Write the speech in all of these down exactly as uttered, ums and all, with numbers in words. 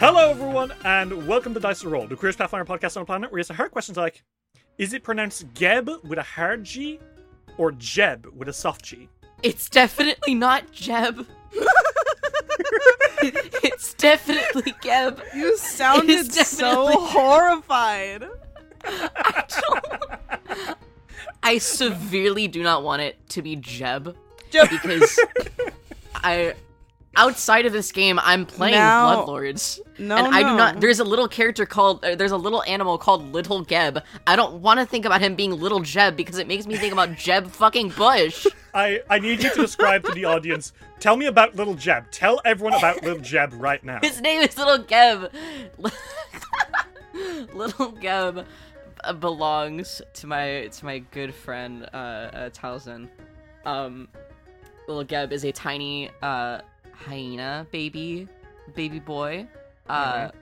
Hello everyone, and welcome to Dice and Roll, the queerest Pathfinder podcast on the planet, where you answer hard questions like, is it pronounced Geb with a hard G, or Jeb with a soft G? It's definitely not Jeb. It's definitely Geb. You sounded definitely... so horrified. I don't... I severely do not want it to be Jeb, Jeb. Because I... Outside of this game, I'm playing now, Bloodlords. No, and I no. do not. There's a little character called. Uh, there's a little animal called Little Geb. I don't want to think about him being Little Jeb because it makes me think about Jeb fucking Bush. I, I need you to describe to the audience. Tell me about Little Jeb. Tell everyone about Little Jeb right now. His name is Little Geb. Little Geb belongs to my to my good friend uh, uh, Talzin. Um, Little Geb is a tiny. Uh, hyena baby baby boy. Uh mm-hmm.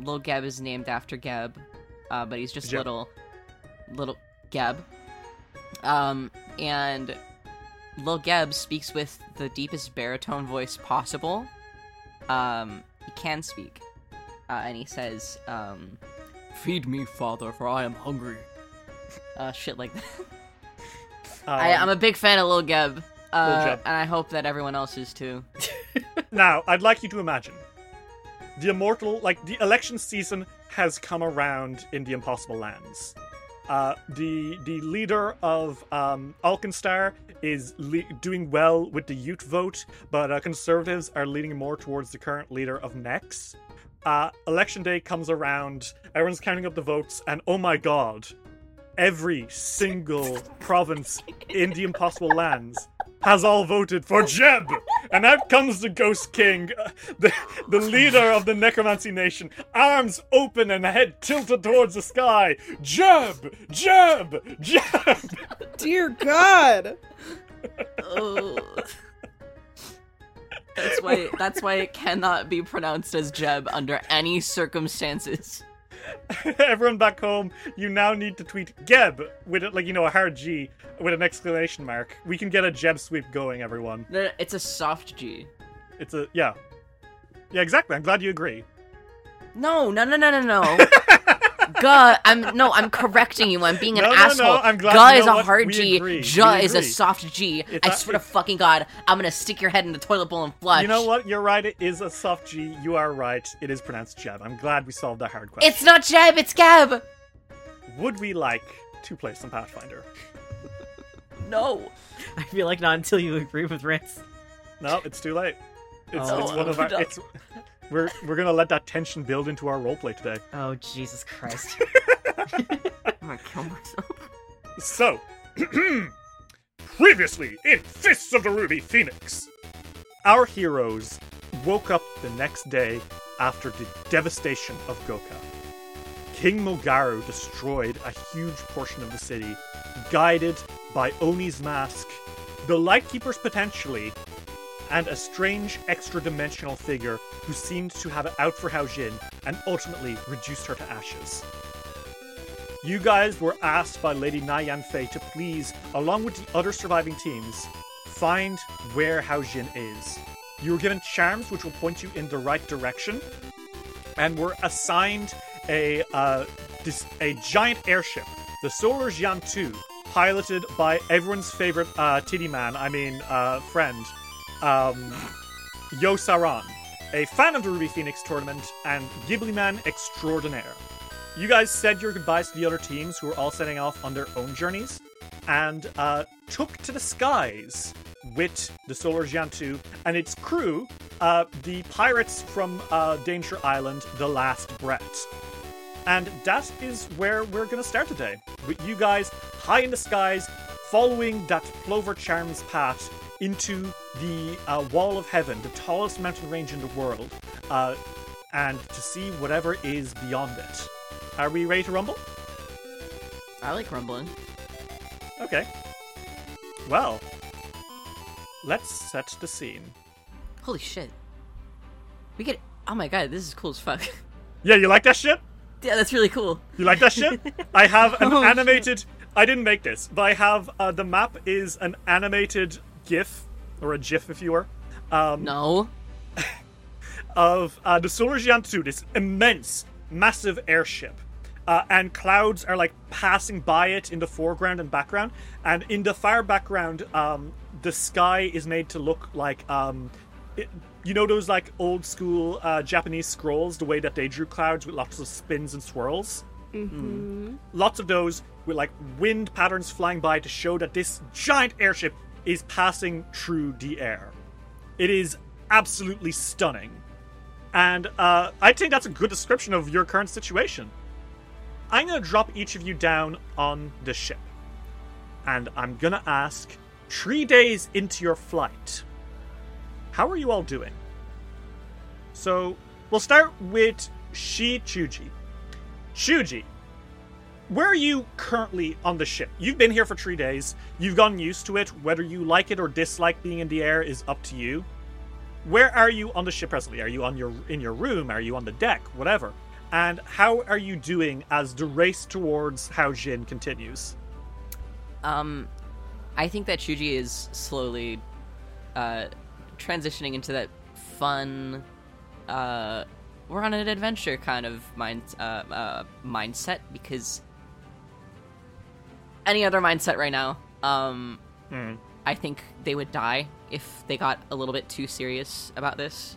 Little Geb is named after Geb, uh but he's just Jeb. little little Geb, um and Little Geb speaks with the deepest baritone voice possible. Um he can speak, uh, and he says, um "Feed me, father, for I am hungry." Uh shit like that. um, I, I'm a big fan of Little Geb. Uh, and I hope that everyone else is too. Now, I'd like you to imagine the immortal, like the election season has come around in the Impossible Lands. Uh, the the leader of um, Alkenstar is le- doing well with the Ute vote, but uh, conservatives are leaning more towards the current leader of Nex. Uh, election day comes around, everyone's counting up the votes, and oh my god, every single province in the Impossible Lands has all voted for Jeb! And out comes the Ghost King, uh, the, the leader of the Necromancy Nation, arms open and head tilted towards the sky. Jeb! Jeb! Jeb! Dear God! Oh. That's why, that's why it cannot be pronounced as Jeb under any circumstances. Everyone back home, you now need to tweet Geb with it, like, you know, a hard G with an exclamation mark. We can get a Jeb sweep going, everyone. It's a soft G. It's a yeah, yeah, exactly. I'm glad you agree. No, no, no, no, no, no. Gah, I'm no, I'm correcting you. I'm being an no, no, asshole. No, I'm glad Gah you know is a hard G. Agree. Jah is a soft G. It's I swear to fucking God, I'm gonna stick your head in the toilet bowl and flush. You know what? You're right. It is a soft G. You are right. It is pronounced Jeb. I'm glad we solved that hard question. It's not Jeb. It's Geb. Would we like to play some Pathfinder? No. I feel like not until you agree with Rance. No, it's too late. It's, oh, it's one of our. It's, We're we're gonna let that tension build into our roleplay today. Oh, Jesus Christ. I'm gonna kill myself. So, previously in Fists of the Ruby Phoenix, our heroes woke up the next day after the devastation of Goka. King Mogaru destroyed a huge portion of the city, guided by Oni's mask, the Lightkeepers potentially, and a strange extra-dimensional figure who seemed to have it out for Hao Jin and ultimately reduced her to ashes. You guys were asked by Lady Nai Yanfei to please, along with the other surviving teams, find where Hao Jin is. You were given charms which will point you in the right direction, and were assigned a uh, this, a giant airship, the Solar Jian two, piloted by everyone's favorite uh, titty man, I mean uh, friend, um, Yo Saran, a fan of the Ruby Phoenix tournament and Ghibli man extraordinaire. You guys said your goodbyes to the other teams who were all setting off on their own journeys and uh, took to the skies with the Solar Jian two and its crew, uh, the pirates from uh, Danger Island, The Last Brett. And that is where we're going to start today, with you guys high in the skies, following that Plover Charm's path into the uh, Wall of Heaven, the tallest mountain range in the world, uh, and to see whatever is beyond it. Are we ready to rumble? I like rumbling. Okay. Well, let's set the scene. Holy shit. We get... Oh my god, this is cool as fuck. Yeah, you like that shit? Yeah, that's really cool. You like that shit? I have an oh, animated... Shit. I didn't make this, but I have... Uh, the map is an animated GIF, or a GIF if you were. Um, no. Of uh, the Solar Jian two, this immense, massive airship. Uh, and clouds are like passing by it in the foreground and background, and in the far background, um, the sky is made to look like um, it, you know those like old school uh, Japanese scrolls, the way that they drew clouds with lots of spins and swirls. Mm-hmm. Mm. Lots of those with like wind patterns flying by to show that this giant airship is passing through the air. It is absolutely stunning, and uh, I think that's a good description of your current situation. I'm going to drop each of you down on the ship. And I'm going to ask, three days into your flight, how are you all doing? So, we'll start with Shi Chuji. Chuji, where are you currently on the ship? You've been here for three days. You've gotten used to it. Whether you like it or dislike being in the air is up to you. Where are you on the ship presently? Are you on your in your room? Are you on the deck? Whatever. And how are you doing as the race towards Hao Jin continues? Um, I think that Chuji is slowly uh, transitioning into that fun, uh, we're on an adventure kind of mind uh, uh, mindset, because any other mindset right now, um, mm. I think they would die if they got a little bit too serious about this.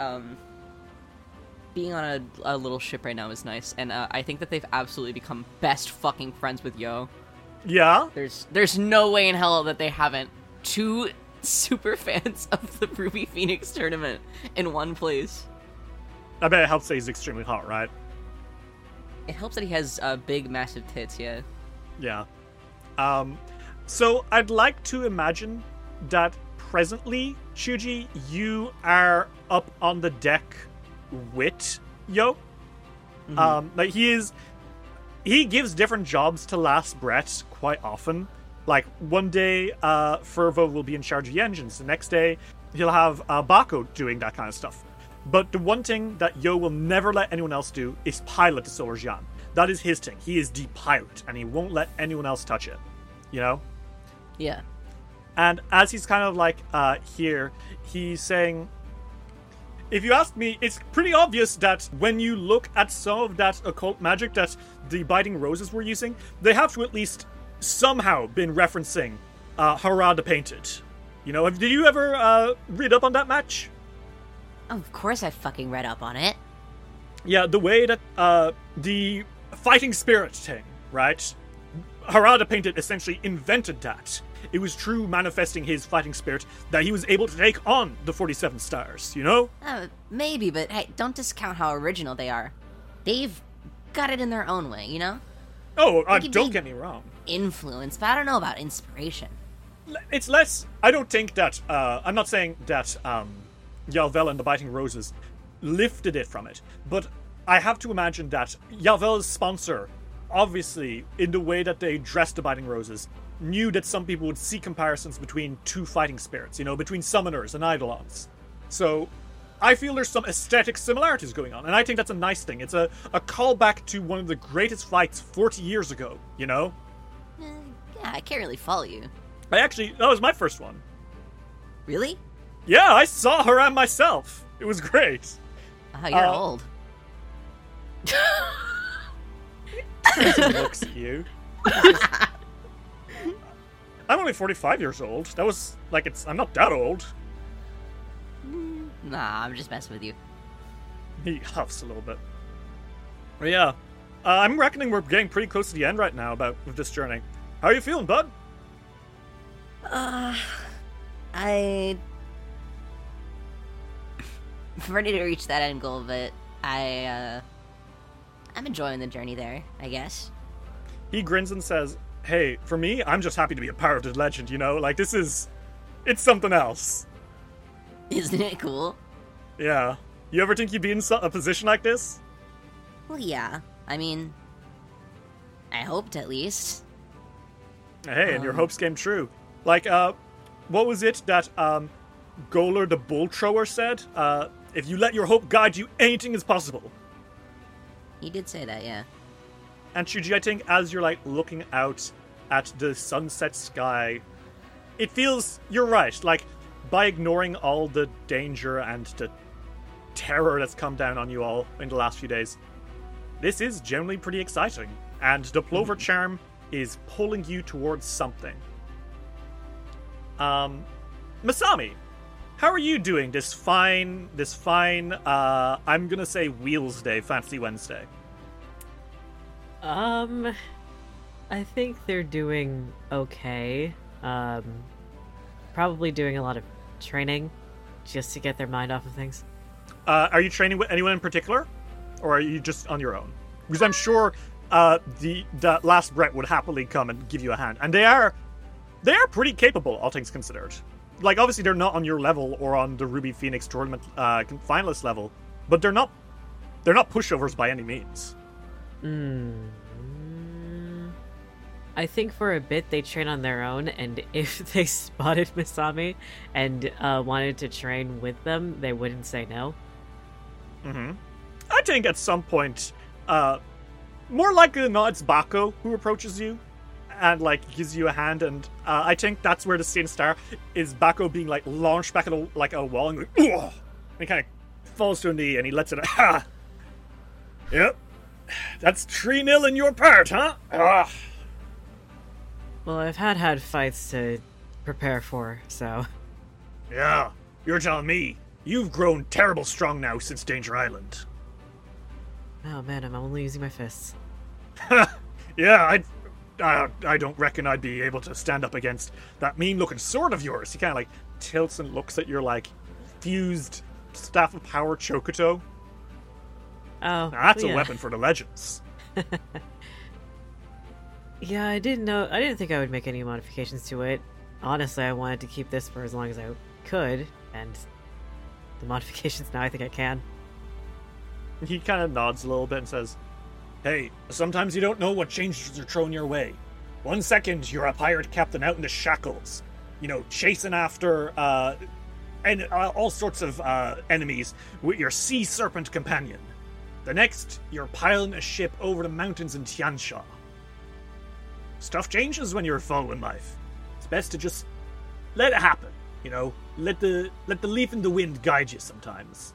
Um... Being on a, a little ship right now is nice, and uh, I think that they've absolutely become best fucking friends with Yo. Yeah? There's there's no way in hell that they haven't. Two super fans of the Ruby Phoenix tournament in one place. I bet it helps that he's extremely hot, right? It helps that he has uh, big, massive tits, yeah. Yeah. Um, so I'd like to imagine that presently, Chuji, you are up on the deck with Yo. Mm-hmm. Um, like he is, he gives different jobs to Last Brett quite often. Like one day, uh, Fervo will be in charge of the engines. The next day, he'll have uh, Bako doing that kind of stuff. But the one thing that Yo will never let anyone else do is pilot the Solar Jian. That is his thing. He is the pilot, and he won't let anyone else touch it. You know? Yeah. And as he's kind of like uh, here, he's saying, if you ask me, it's pretty obvious that when you look at some of that occult magic that the Biting Roses were using, they have to at least somehow been referencing uh, Harada Painted. You know, have, did you ever uh, read up on that match? Of course I fucking read up on it. Yeah, the way that uh, the fighting spirit thing, right? Harada Painted essentially invented that. It was true manifesting his fighting spirit that he was able to take on the forty-seven stars, you know? Uh, maybe, but hey, don't discount how original they are. They've got it in their own way, you know? Oh, uh, don't get me wrong. Influence, but I don't know about inspiration. It's less... I don't think that... Uh, I'm not saying that um, Yalvel and the Biting Roses lifted it from it. But I have to imagine that Yalvel's sponsor, obviously, in the way that they dressed the Biting Roses, knew that some people would see comparisons between two fighting spirits, you know, between summoners and eidolons. So I feel there's some aesthetic similarities going on, and I think that's a nice thing. It's a, a callback to one of the greatest fights forty years ago, you know? Uh, yeah, I can't really follow you. I actually, that was my first one. Really? Yeah, I saw her and myself. It was great. Oh, you're uh, old. She looks at you. I'm only forty-five years old. That was, like, it's. I'm not that old. Nah, I'm just messing with you. He huffs a little bit. But yeah. Uh, I'm reckoning we're getting pretty close to the end right now about with this journey. How are you feeling, bud? Uh, I... I'm ready to reach that end goal, but I, uh... I'm enjoying the journey there, I guess. He grins and says... Hey, for me, I'm just happy to be a part of the legend, you know? Like, this is... It's something else. Isn't it cool? Yeah. You ever think you'd be in a position like this? Well, yeah. I mean... I hoped, at least. Hey, um, and your hopes came true. Like, uh... what was it that, um... Goler the Bull Thrower said? Uh, if you let your hope guide you, anything is possible. He did say that, yeah. And Shuji, I think, as you're, like, looking out at the sunset sky, it feels, you're right, like, by ignoring all the danger and the terror that's come down on you all in the last few days, this is generally pretty exciting. And the Plover Charm is pulling you towards something. Um, Masami, how are you doing this fine, this fine, uh, I'm gonna say Wheels Day, Fantasy Wednesday? Um, I think they're doing okay. Um, probably doing a lot of training just to get their mind off of things. Uh, are you training with anyone in particular? Or are you just on your own? Because I'm sure, uh, the, the Last Brett would happily come and give you a hand. And they are, they are pretty capable, all things considered. Like, obviously they're not on your level or on the Ruby Phoenix tournament, uh, finalist level, but they're not, they're not pushovers by any means. Mm. I think for a bit they train on their own, and if they spotted Masami and uh, wanted to train with them, they wouldn't say no. Mm-hmm. I think at some point, uh, more likely than not, it's Bako who approaches you and, like, gives you a hand, and uh, I think that's where the scene starts, is Bako being, like, launched back at a, like, a wall and going, and he kind of falls to a knee and he lets it out. Yep. That's three nil in your part, huh? Ugh. Well, I've had had fights to prepare for, so... Yeah, you're telling me. You've grown terrible strong now since Danger Island. Oh man, I'm only using my fists. Yeah, I'd, I I don't reckon I'd be able to stand up against that mean-looking sword of yours. He kind of, like, tilts and looks at your, like, fused Staff of Power Chokuto. Oh, now, that's yeah. a weapon for the legends. Yeah, I didn't know. I didn't think I would make any modifications to it. Honestly, I wanted to keep this for as long as I could, and the modifications now I think I can. He kind of nods a little bit and says, "Hey, sometimes you don't know what changes are thrown your way. One second, you're a pirate captain out in the shackles, you know, chasing after uh, and uh, all sorts of uh, enemies with your sea serpent companion. The next, you're piling a ship over the mountains in Tian Xia. Stuff changes when you're following life. It's best to just let it happen, you know? Let the let the leaf in the wind guide you sometimes.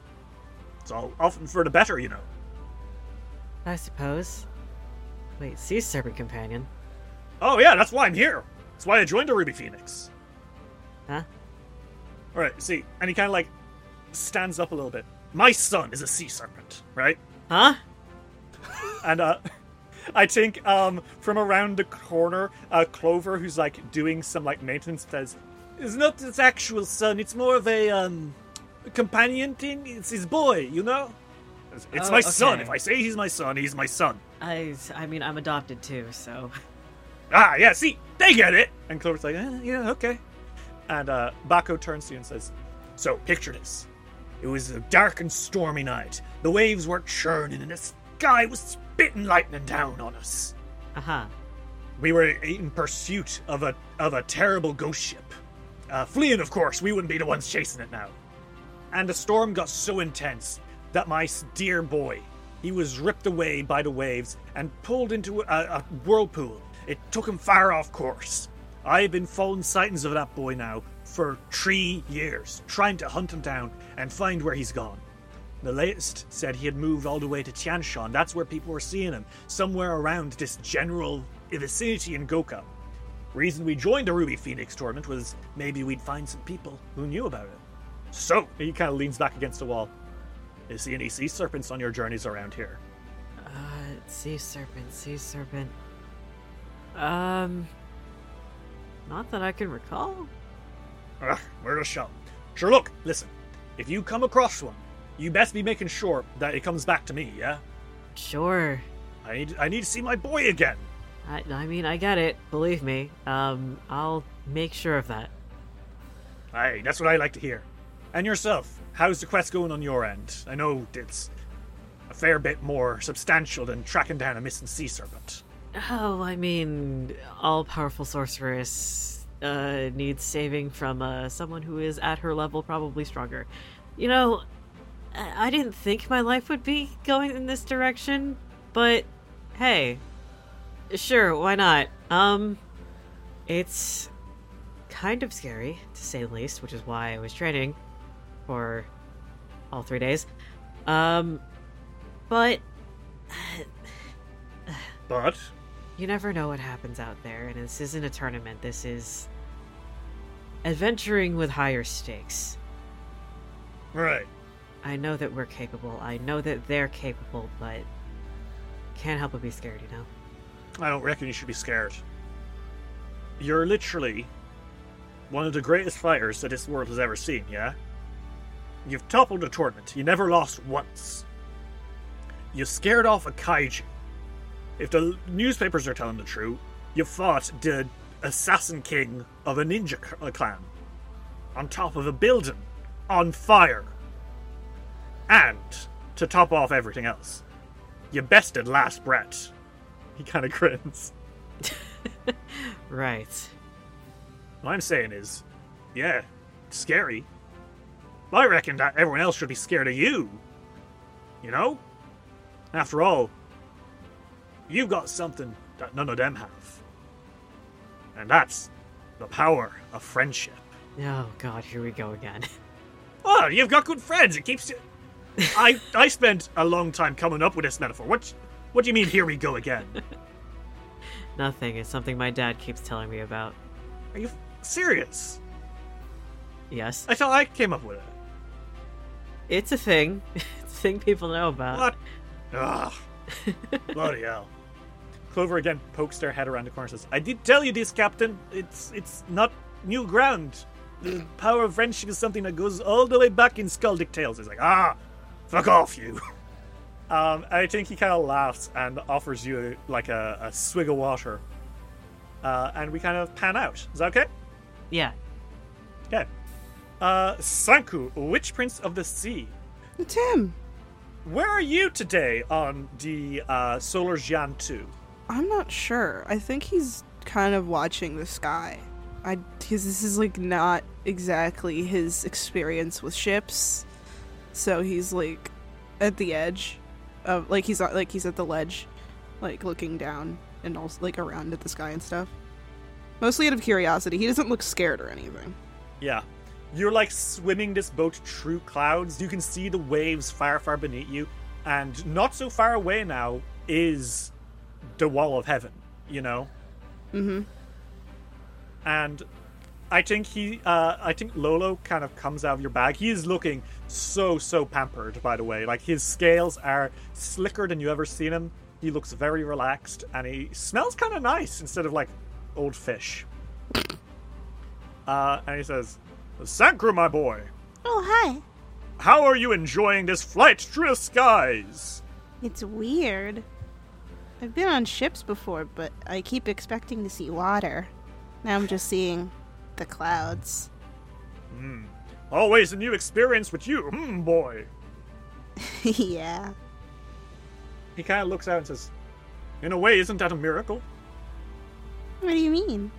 It's all often for the better, you know." I suppose. Wait, sea serpent companion? Oh yeah, that's why I'm here. That's why I joined the Ruby Phoenix. Huh? Alright, see, and he kind of, like, stands up a little bit. My son is a sea serpent, right? Huh? And uh, I think um, from around the corner, uh, Clover, who's, like, doing some, like, maintenance, says, "It's not his actual son. It's more of a um, companion thing. It's his boy, you know? It's, it's oh, my okay. son. If I say he's my son, he's my son." I, I mean, I'm adopted too, so. Ah, yeah, see, they get it. And Clover's like, eh, yeah, okay. And uh, Bako turns to you and says, "So, picture this. It was a dark and stormy night. The waves were churning and the sky was spitting lightning down on us. Uh-huh. We were in pursuit of a of a terrible ghost ship. Uh, fleeing, of course. We wouldn't be the ones chasing it now. And the storm got so intense that my dear boy, he was ripped away by the waves and pulled into a, a whirlpool. It took him far off course. I've been following sightings of that boy now for three years, trying to hunt him down and find where he's gone. The latest said he had moved all the way to Tian Shan. That's where people were seeing him, somewhere around this general vicinity in Goka. Reason we joined the Ruby Phoenix tournament was maybe we'd find some people who knew about it. So, he kind of leans back against the wall. You see any sea serpents on your journeys around here? Uh, sea serpent, sea serpent. Um, not that I can recall. Ugh, where to shop? Sure, look, listen. If you come across one, you best be making sure that it comes back to me, yeah? Sure. I need, I need to see my boy again. I, I mean, I get it. Believe me. Um, I'll make sure of that. Aye, that's what I like to hear. And yourself, how's the quest going on your end? I know it's a fair bit more substantial than tracking down a missing sea serpent. Oh, I mean, all-powerful sorceress uh, needs saving from uh, someone who is at her level, probably stronger. You know, I-, I didn't think my life would be going in this direction, but hey, sure, why not? Um, it's kind of scary, to say the least, which is why I was training for all three days. Um, but... But? You never know what happens out there, and this isn't a tournament. This is adventuring with higher stakes. Right. I know that we're capable. I know that they're capable, but can't help but be scared, you know? I don't reckon you should be scared. You're literally one of the greatest fighters that this world has ever seen, yeah? You've toppled a tournament. You never lost once. You scared off a kaiju. If the newspapers are telling the truth, you fought the assassin king of a ninja clan on top of a building, on fire. And, to top off everything else, you bested Last Brett. He kind of grins. Right. What I'm saying is, yeah, it's scary. I reckon that everyone else should be scared of you. You know? After all, you've got something that none of them have. And that's the power of friendship. Oh, God, here we go again. Well, you've got good friends. It keeps you... I, I spent a long time coming up with this metaphor. What, what do you mean, here we go again? Nothing. It's something my dad keeps telling me about. Are you serious? Yes. I thought I came up with it. It's a thing. It's a thing people know about. What? Ugh. Bloody hell. Clover again pokes their head around the corner and says, I did tell you this, Captain. It's it's not new ground. The power of friendship is something that goes all the way back in Skaldic Tales. It's like, ah, fuck off, you. Um, I think he kind of laughs and offers you like a, a swig of water. Uh, and we kind of pan out. Is that okay? Yeah. Okay. Uh, Sanku, Witch Prince of the Sea. It's him. Where are you today on the uh, Solar Jian two? I'm not sure. I think he's kind of watching the sky. I because this is like not exactly his experience with ships, so he's like at the edge of like he's like he's at the ledge, like looking down and also like around at the sky and stuff. Mostly out of curiosity. He doesn't look scared or anything. Yeah. You're like swimming this boat through clouds. You can see the waves far, far beneath you. And not so far away now is the Wall of Heaven, you know? Mm-hmm. And I think he, uh, I think Lolo kind of comes out of your bag. He is looking so, so pampered, by the way. Like, his scales are slicker than you ever seen him. He looks very relaxed, and he smells kind of nice instead of, like, old fish. Uh, and he says... Sankru, my boy. Oh, hi. How are you enjoying this flight through the skies? It's weird. I've been on ships before, but I keep expecting to see water. Now I'm just seeing the clouds. Mm. Always a new experience with you, hmm, boy. Yeah. He kind of looks out and says, in a way, isn't that a miracle? What do you mean?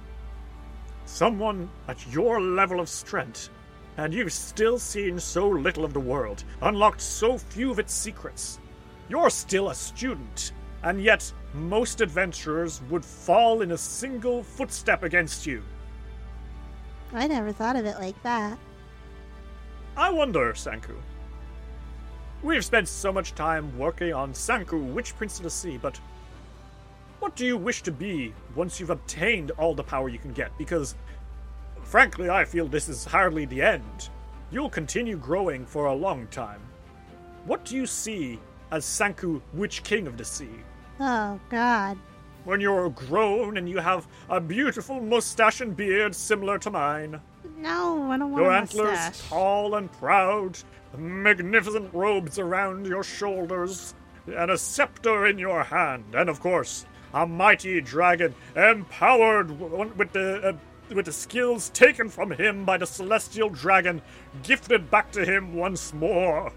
Someone at your level of strength, and you've still seen so little of the world, unlocked so few of its secrets. You're still a student, and yet most adventurers would fall in a single footstep against you. I never thought of it like that. I wonder, Sanku. We've spent so much time working on Sanku, Witch Prince of the Sea, but what do you wish to be once you've obtained all the power you can get? Because, frankly, I feel this is hardly the end. You'll continue growing for a long time. What do you see as Sanku, Witch King of the Sea? Oh, God. When you're grown and you have a beautiful mustache and beard similar to mine. No, I don't want your a mustache. Your antlers tall and proud, magnificent robes around your shoulders, and a scepter in your hand, and of course, a mighty dragon empowered with the, uh, with the skills taken from him by the Celestial Dragon, gifted back to him once more.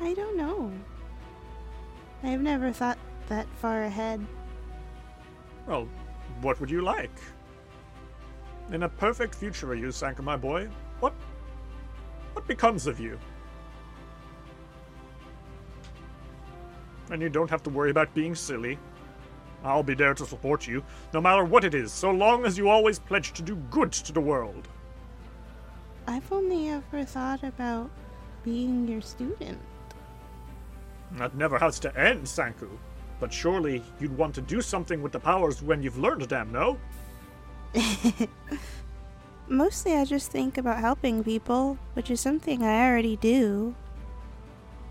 I don't know. I've never thought that far ahead. Well, what would you like? In a perfect future for you, Sanka, my boy, what what becomes of you? And you don't have to worry about being silly. I'll be there to support you, no matter what it is, so long as you always pledge to do good to the world. I've only ever thought about being your student. That never has to end, Sanku. But surely you'd want to do something with the powers when you've learned them, no? Mostly I just think about helping people, which is something I already do.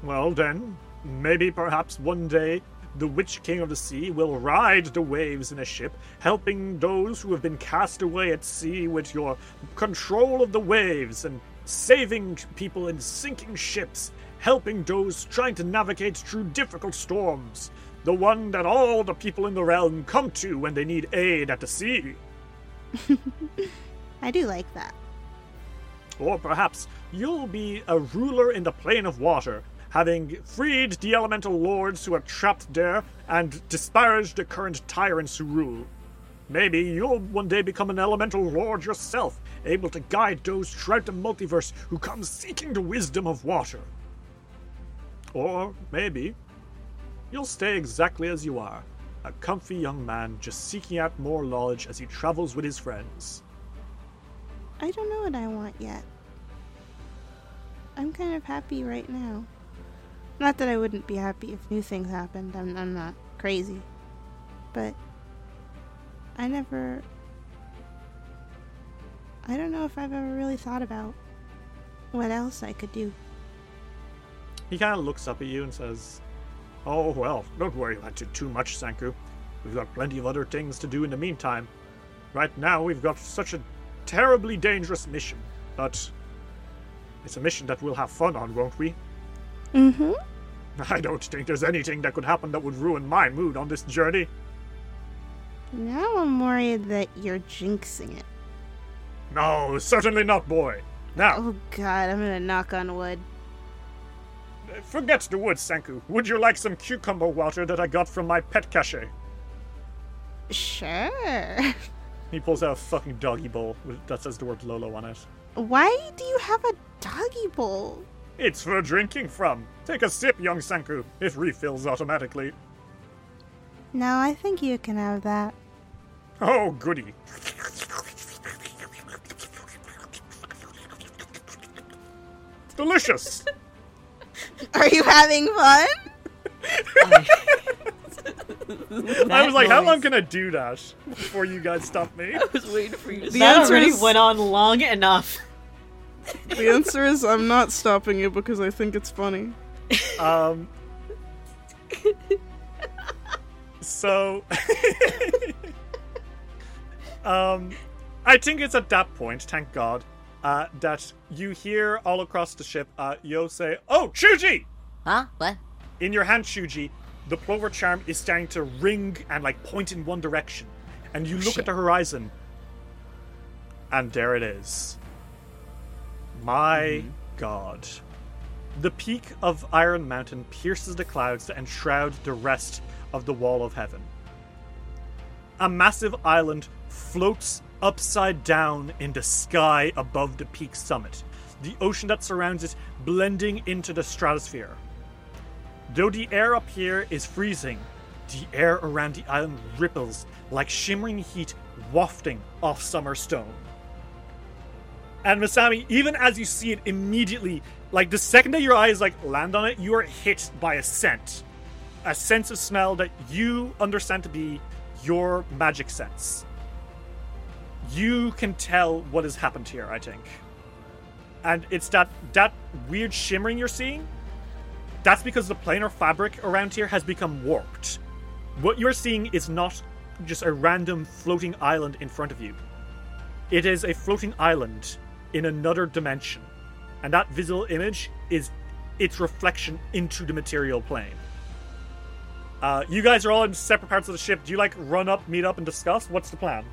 Well then, maybe perhaps one day the Witch King of the Sea will ride the waves in a ship, helping those who have been cast away at sea with your control of the waves and saving people in sinking ships, helping those trying to navigate through difficult storms. The one that all the people in the realm come to when they need aid at the sea. I do like that. Or perhaps you'll be a ruler in the plane of water, having freed the elemental lords who are trapped there and disparaged the current tyrants who rule. Maybe you'll one day become an elemental lord yourself, able to guide those throughout the multiverse who come seeking the wisdom of water. Or maybe you'll stay exactly as you are, a comfy young man just seeking out more knowledge as he travels with his friends. I don't know what I want yet. I'm kind of happy right now. Not that I wouldn't be happy if new things happened, I'm, I'm not crazy. But I never... I don't know if I've ever really thought about what else I could do. He kind of looks up at you and says... Oh, well, don't worry about it too much, Sanku. We've got plenty of other things to do in the meantime. Right now, we've got such a terribly dangerous mission, but it's a mission that we'll have fun on, won't we? Mm-hmm. I don't think there's anything that could happen that would ruin my mood on this journey. Now I'm worried that you're jinxing it. No, certainly not, boy. Now... Oh, God, I'm gonna knock on wood. Forget the wood, Sanku. Would you like some cucumber water that I got from my pet cachet? Sure. He pulls out a fucking doggy bowl that says the word Lolo on it. Why do you have a doggy bowl? It's for drinking from. Take a sip, young Sanku. It refills automatically. No, I think you can have that. Oh, goody. Delicious. Are you having fun? I was like, noise. How long can I do that before you guys stop me? I was waiting for you to the that answer already is... went on long enough. The answer is I'm not stopping you because I think it's funny. Um. So. um, I think it's at that point, thank God, Uh, that you hear all across the ship, uh, Yo say, "Oh, Shuji!" Huh? What? In your hand, Shuji, the Plover Charm is starting to ring and, like, point in one direction. And you look Shit. at the horizon, and there it is. My mm-hmm. God. The peak of Iron Mountain pierces the clouds to enshroud the rest of the Wall of Heaven. A massive island floats upside down in the sky above the peak summit, the ocean that surrounds it blending into the stratosphere. Though the air up here is freezing, the air around the island ripples like shimmering heat wafting off summer stone. And Masami, even as you see it immediately, like the second that your eyes like land on it, you are hit by a scent. A sense of smell that you understand to be your magic sense. You can tell what has happened here, I think. And it's that, that weird shimmering you're seeing. That's because the planar fabric around here has become warped. What you're seeing is not just a random floating island in front of you. It is a floating island in another dimension. And that visual image is its reflection into the material plane. Uh, you guys are all in separate parts of the ship. Do you, like, run up, meet up, and discuss? What's the plan?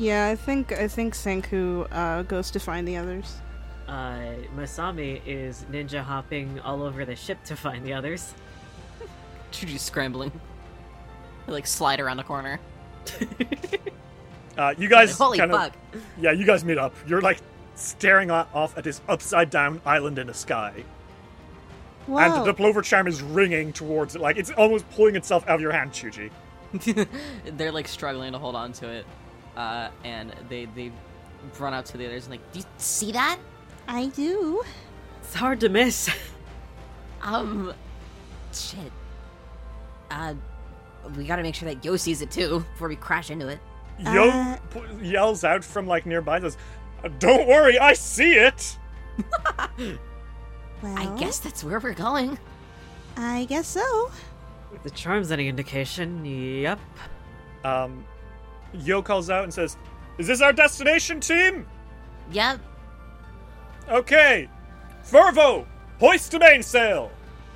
Yeah, I think I think Senku uh, goes to find the others. Uh, Masami is ninja hopping all over the ship to find the others. Chuji's scrambling. I, like, slide around the corner. uh, you guys... Holy kinda, fuck. Yeah, you guys meet up. You're, like, staring off at this upside-down island in the sky. Whoa. And the Plover Charm is ringing towards it. Like, it's almost pulling itself out of your hand, Chuji. They're, like, struggling to hold on to it. Uh, and they, they run out to the others and, like, do you see that? I do. It's hard to miss. um, shit. Uh... We gotta make sure that Yo sees it, too, before we crash into it. Yo uh, p- yells out from, like, nearby, says, don't worry, I see it! Well, I guess that's where we're going. I guess so. The charm's any indication, yep. Um, Yo calls out and says, is this our destination, team? Yep. Okay. Fervo, hoist the mainsail!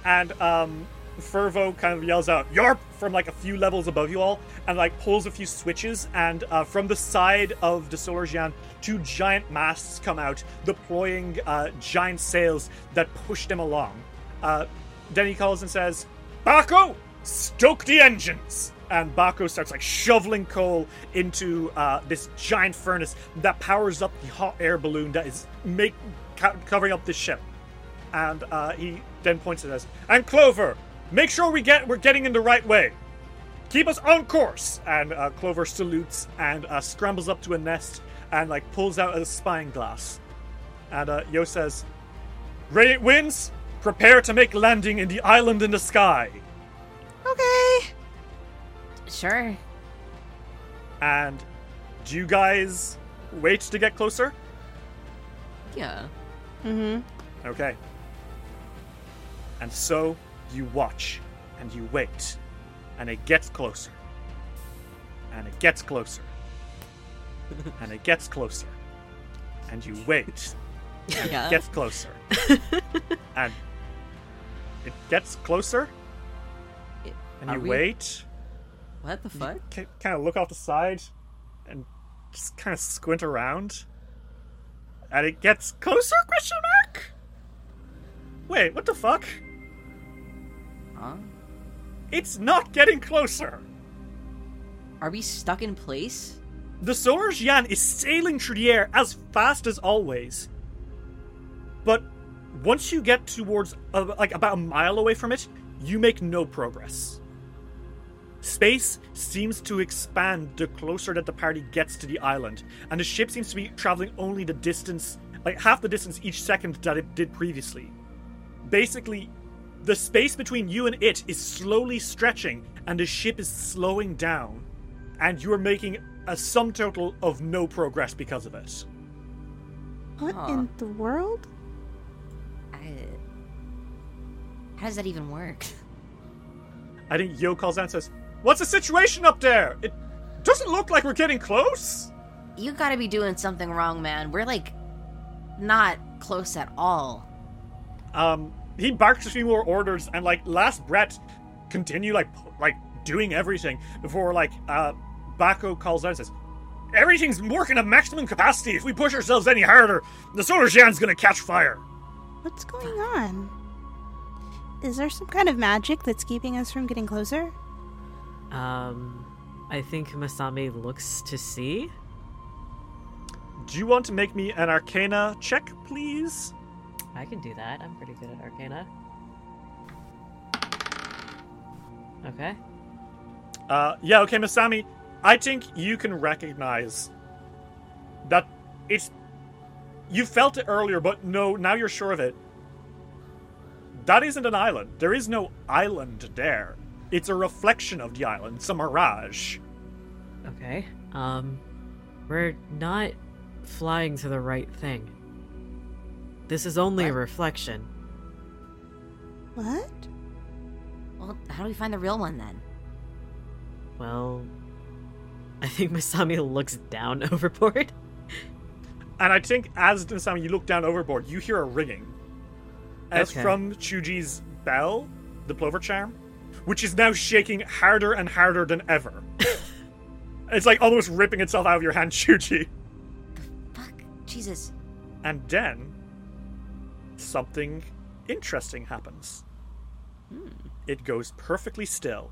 And, um... Fervo kind of yells out, YARP! From like a few levels above you all, and like pulls a few switches, and uh, from the side of the Solar Jian, two giant masts come out, deploying uh, giant sails that push them along. Uh, then he calls and says, Bako! Stoke the engines! And Bako starts like shoveling coal into uh, this giant furnace that powers up the hot air balloon that is make, ca- covering up the ship. And uh, he then points at us, and Clover! Make sure we get, we're getting in the right way. Keep us on course. And uh, Clover salutes and uh, scrambles up to a nest and like pulls out a spying glass. And uh, Yo says, Radiant Winds, prepare to make landing in the island in the sky. Okay. Sure. And do you guys wait to get closer? Yeah. Mm-hmm. Okay. And so... you watch, and you wait, and it gets closer, and it gets closer, and it gets closer, and you wait, and yeah. it gets closer, and it gets closer, it, and you we... wait. What the fuck? You kind of look off the side, and just kind of squint around, and it gets closer, question mark? Wait, what the fuck? Huh? It's not getting closer. Are we stuck in place? The Solar Jian is sailing through the air as fast as always. But once you get towards, uh, like, about a mile away from it, you make no progress. Space seems to expand the closer that the party gets to the island, and the ship seems to be traveling only the distance, like, half the distance each second that it did previously. Basically, the space between you and it is slowly stretching, and the ship is slowing down, and you are making a sum total of no progress because of it. What oh. in the world? I... How does that even work? I think Yo calls out and says, what's the situation up there? It doesn't look like we're getting close. You gotta be doing something wrong, man. We're, like, not close at all. Um... He barks a few more orders, and, like, Last Brett continue, like, like doing everything before, like, uh, Bako calls out and says, everything's working at maximum capacity. If we push ourselves any harder, the Solar Jian's gonna catch fire. What's going on? Is there some kind of magic that's keeping us from getting closer? Um, I think Masami looks to see. Do you want to make me an Arcana check, please? I can do that. I'm pretty good at Arcana. Okay. Uh, yeah, okay, Masami. I think you can recognize that it's... You felt it earlier, but no, now you're sure of it. That isn't an island. There is no island there. It's a reflection of the island. It's a mirage. Okay. Um, we're not flying to the right thing. This is only what? A reflection. What? Well, how do we find the real one then? Well, I think Masami looks down overboard. And I think as Masami, you look down overboard, you hear a ringing. As okay. from Chuji's bell, the Plover Charm, which is now shaking harder and harder than ever. It's like almost ripping itself out of your hand, Chuji. The fuck? Jesus. And then, something interesting happens. Hmm. It goes perfectly still.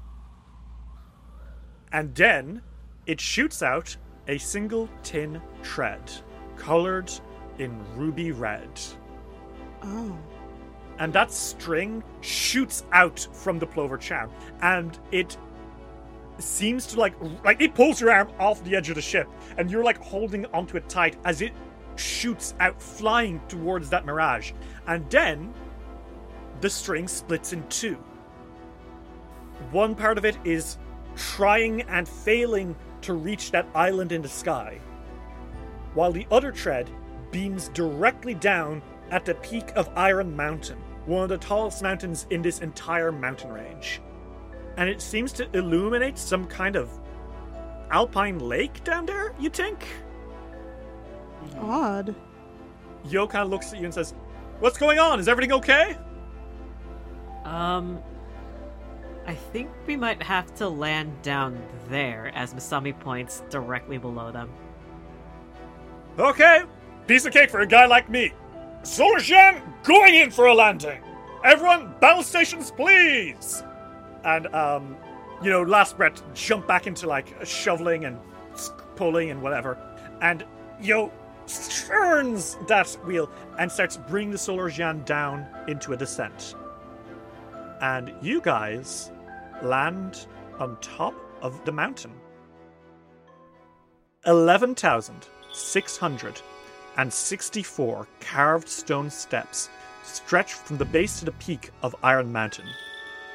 And then, it shoots out a single tin tread, colored in ruby red. Oh. And that string shoots out from the Plover Charm, and it seems to like, like it pulls your arm off the edge of the ship, and you're like holding onto it tight as it shoots out, flying towards that mirage. And then the string splits in two. One part of it is trying and failing to reach that island in the sky, while the other tread beams directly down at the peak of Iron Mountain, one of the tallest mountains in this entire mountain range. And it seems to illuminate some kind of alpine lake down there, you think? Odd. Yokan looks at you and says, "What's going on? Is everything okay?" Um, I think we might have to land down there, as Masami points directly below them. Okay, piece of cake for a guy like me. Solar Jian going in for a landing. Everyone, battle stations, please. And, um, you know, Last Brett jump back into, like, shoveling and pulling and whatever. And Yo turns that wheel and starts bringing the Solar Jian down into a descent. And you guys land on top of the mountain. eleven thousand six hundred and sixty-four carved stone steps stretch from the base to the peak of Iron Mountain.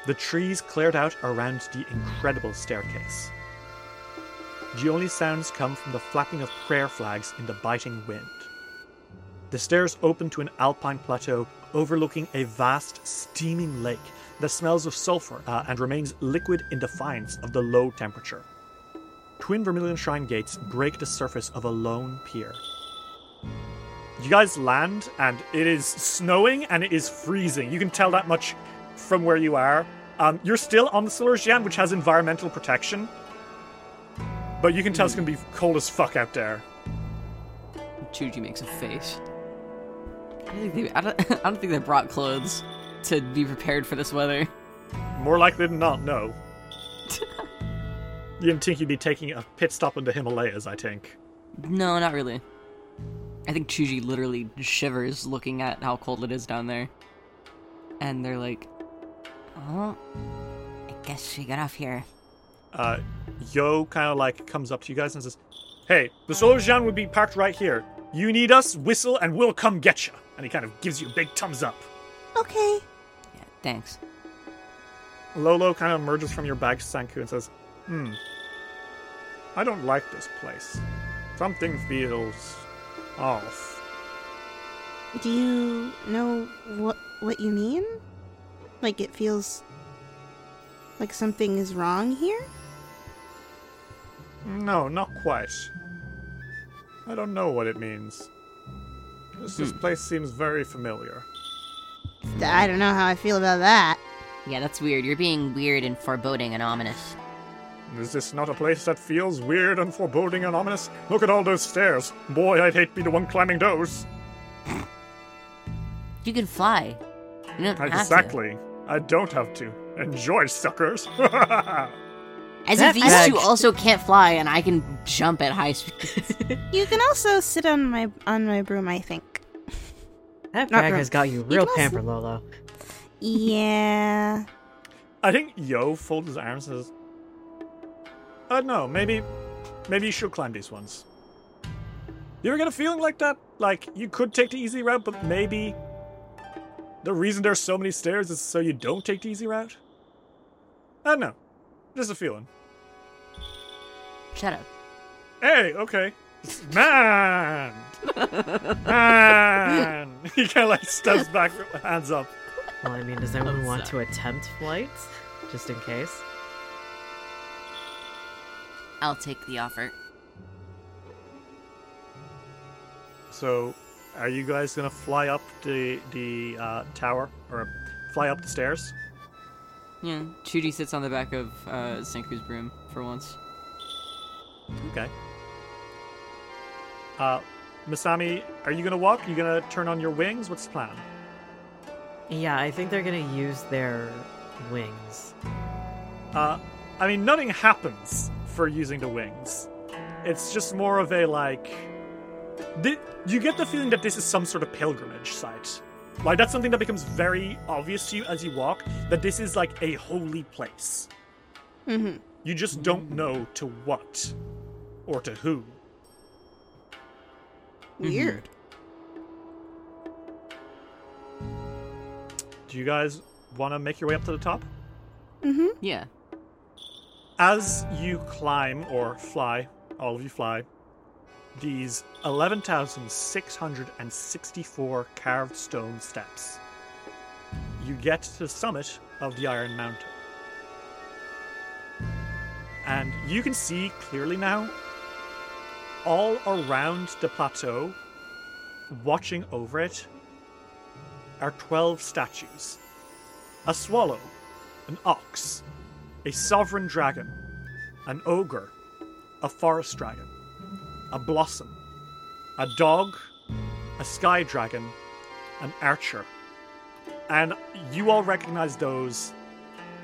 The trees cleared out around the incredible staircase. The only sounds come from the flapping of prayer flags in the biting wind. The stairs open to an alpine plateau overlooking a vast, steaming lake that smells of sulfur uh, and remains liquid in defiance of the low temperature. Twin vermilion shrine gates break the surface of a lone pier. You guys land, and it is snowing, and it is freezing. You can tell that much from where you are. Um, you're still on the Solar Jian, which has environmental protection. But you can tell mm. it's going to be cold as fuck out there. Chuji makes a face. I don't, think they, I, don't, I don't think they brought clothes to be prepared for this weather. More likely than not, no. You didn't think you'd be taking a pit stop in the Himalayas, I think. No, not really. I think Chuji literally shivers looking at how cold it is down there. And they're like, "Oh, I guess we got off here." Uh, Yo kind of like comes up to you guys and says, "Hey, the Solar Jian would be parked right here. You need us, whistle, and we'll come get you." And he kind of gives you a big thumbs up. Okay. Yeah, thanks. Lolo kind of emerges from your bag, Sanku, and says, "Hmm, I don't like this place. Something feels... off." Do you know what what you mean? Like it feels like something is wrong here? No, not quite. I don't know what it means. This, hmm. this place seems very familiar. I don't know how I feel about that. Yeah, that's weird. You're being weird and foreboding and ominous. Is this not a place that feels weird and foreboding and ominous? Look at all those stairs. Boy, I'd hate to be the one climbing those. You can fly. You don't have to. Exactly. I don't have to. Enjoy, suckers. As if these two also can't fly and I can jump at high speeds. You can also sit on my on my broom, I think. That bag has got you real pampered, Lolo. Yeah. I think Yo folds his arms and says, I don't know, maybe maybe you should climb these ones. You ever get a feeling like that? Like, you could take the easy route, but maybe the reason there's so many stairs is so you don't take the easy route? I don't know. Just a feeling. Shut up. Hey, okay. Man! Man! He kind of like steps back, hands up. Well, I mean, does anyone oh, want to attempt flight? Just in case. I'll take the offer. So, are you guys gonna fly up the the uh, tower or fly up the stairs? Yeah, Chudi sits on the back of uh, Senku's broom for once. Okay. Uh, Masami, are you gonna walk? Are you gonna turn on your wings? What's the plan? Yeah, I think they're gonna use their wings. Uh, I mean, nothing happens for using the wings. It's just more of a like. Th- you get the feeling that this is some sort of pilgrimage site. Like, that's something that becomes very obvious to you as you walk, that this is like a holy place. Mm-hmm. You just don't know to what or to who. Weird. Do you guys want to make your way up to the top? Mm-hmm. Yeah. As you climb or fly, all of you fly, these eleven thousand six hundred sixty-four carved stone steps. You get to the summit of the Iron Mountain. And you can see clearly now, all around the plateau, watching over it, are twelve statues. A swallow, an ox, a sovereign dragon, an ogre, a forest dragon, a blossom, a dog, a sky dragon, an archer. And you all recognize those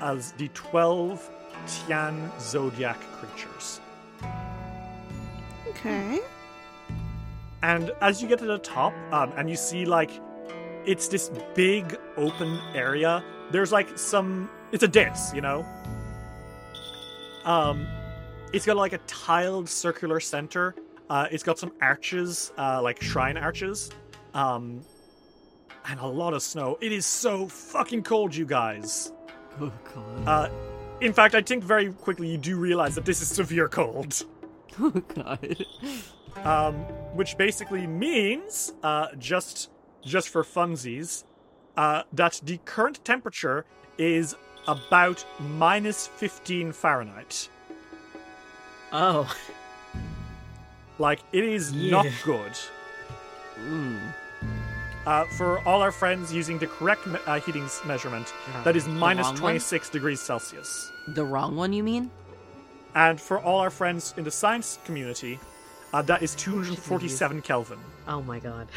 as the twelve Tian zodiac creatures. Okay. And as you get to the top, um, and you see, like, it's this big open area. There's, like, some... It's a dais, you know? Um, it's got, like, a tiled circular center. Uh, it's got some arches, uh, like shrine arches, um, and a lot of snow. It is so fucking cold, you guys. Oh, God. Uh, in fact, I think very quickly you do realize that this is severe cold. Oh, God. Um, which basically means, uh, just just for funsies, uh, that the current temperature is about minus fifteen Fahrenheit. Oh. Like, it is yeah. not good. Mm. Uh, for all our friends using the correct me- uh, heating measurement, uh, that is minus twenty-six one? degrees Celsius. The wrong one, you mean? And for all our friends in the science community, uh, that is two hundred forty-seven Kelvin. Oh my god.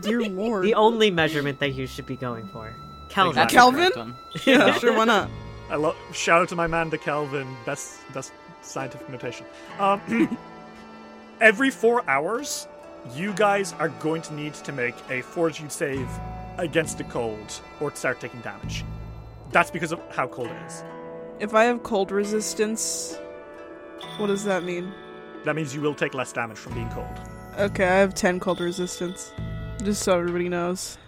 Dear Lord. The only measurement that you should be going for. Kelvin. Exactly. Kelvin? Yeah, sure, why not? I lo- shout out to my man, the Kelvin. Best, best. Scientific notation. Um, every four hours, you guys are going to need to make a fortitude save against the cold or start taking damage. That's because of how cold it is. If I have cold resistance, what does that mean? That means you will take less damage from being cold. Okay, I have ten cold resistance. Just so everybody knows.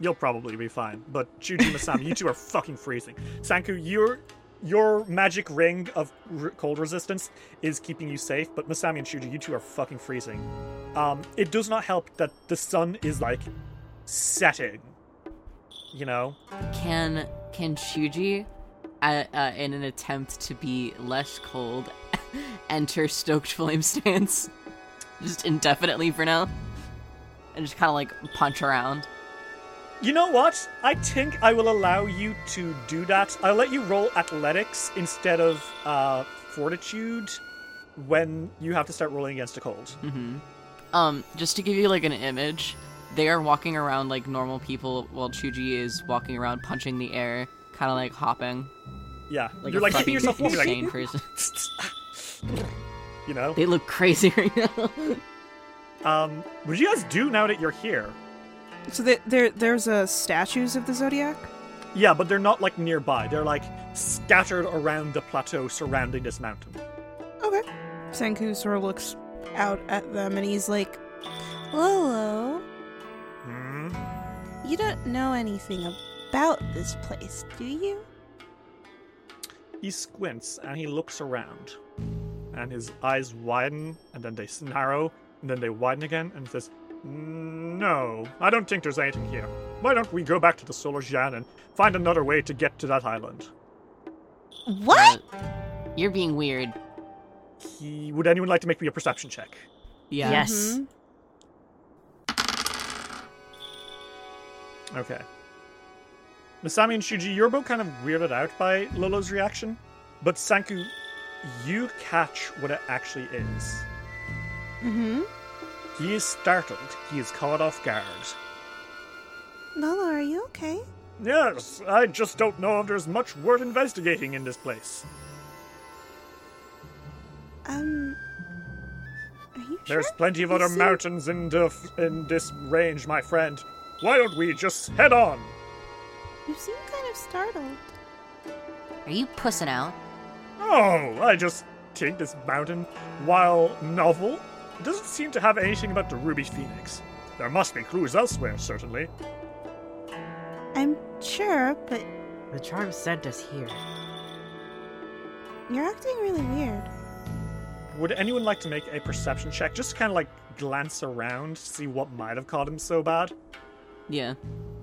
You'll probably be fine. But Juju, Masami, you two are fucking freezing. Sanku, you're... Your magic ring of r- cold resistance is keeping you safe, but Masami and Shuji, you two are fucking freezing. Um, it does not help that the sun is, like, setting. You know? Can can Shuji, uh, uh, in an attempt to be less cold, enter Stoked Flame stance? Just indefinitely for now? And just kind of, like, punch around? You know what? I think I will allow you to do that. I'll let you roll athletics instead of uh, fortitude when you have to start rolling against a cold. Mm-hmm. Um, just to give you like an image, they are walking around like normal people while Chuji is walking around punching the air, kind of like hopping. Yeah, like you're like keeping yourself warm. Insane person. You know, they look crazy right now. um, what do you guys do now that you're here? So there, there there's uh, statues of the Zodiac? Yeah, but they're not, like, nearby. They're, like, scattered around the plateau surrounding this mountain. Okay. Senku sort of looks out at them, and he's like, Lolo, hmm? You don't know anything about this place, do you? He squints, and he looks around, and his eyes widen, and then they narrow, and then they widen again, and says, no, I don't think there's anything here. Why don't we go back to the Solar Jian and find another way to get to that island? What? Uh, you're being weird. He, would anyone like to make me a perception check? Yeah. Yes. Mm-hmm. Okay. Masami and Shuji, you're both kind of weirded out by Lolo's reaction, but Senku, you catch what it actually is. Mm-hmm. He is startled. He is caught off guard. Lolo, are you okay? Yes, I just don't know if there's much worth investigating in this place. Um, are you There's sure? plenty of you other see? mountains in the in this range, my friend. Why don't we just head on? You seem kind of startled. Are you pussing out? Oh, I just think this mountain, while novel, it doesn't seem to have anything about the Ruby Phoenix. There must be clues elsewhere, certainly. I'm sure, but... The charm sent us here. You're acting really weird. Would anyone like to make a perception check? Just to kind of, like, glance around to see what might have caught him so bad? Yeah.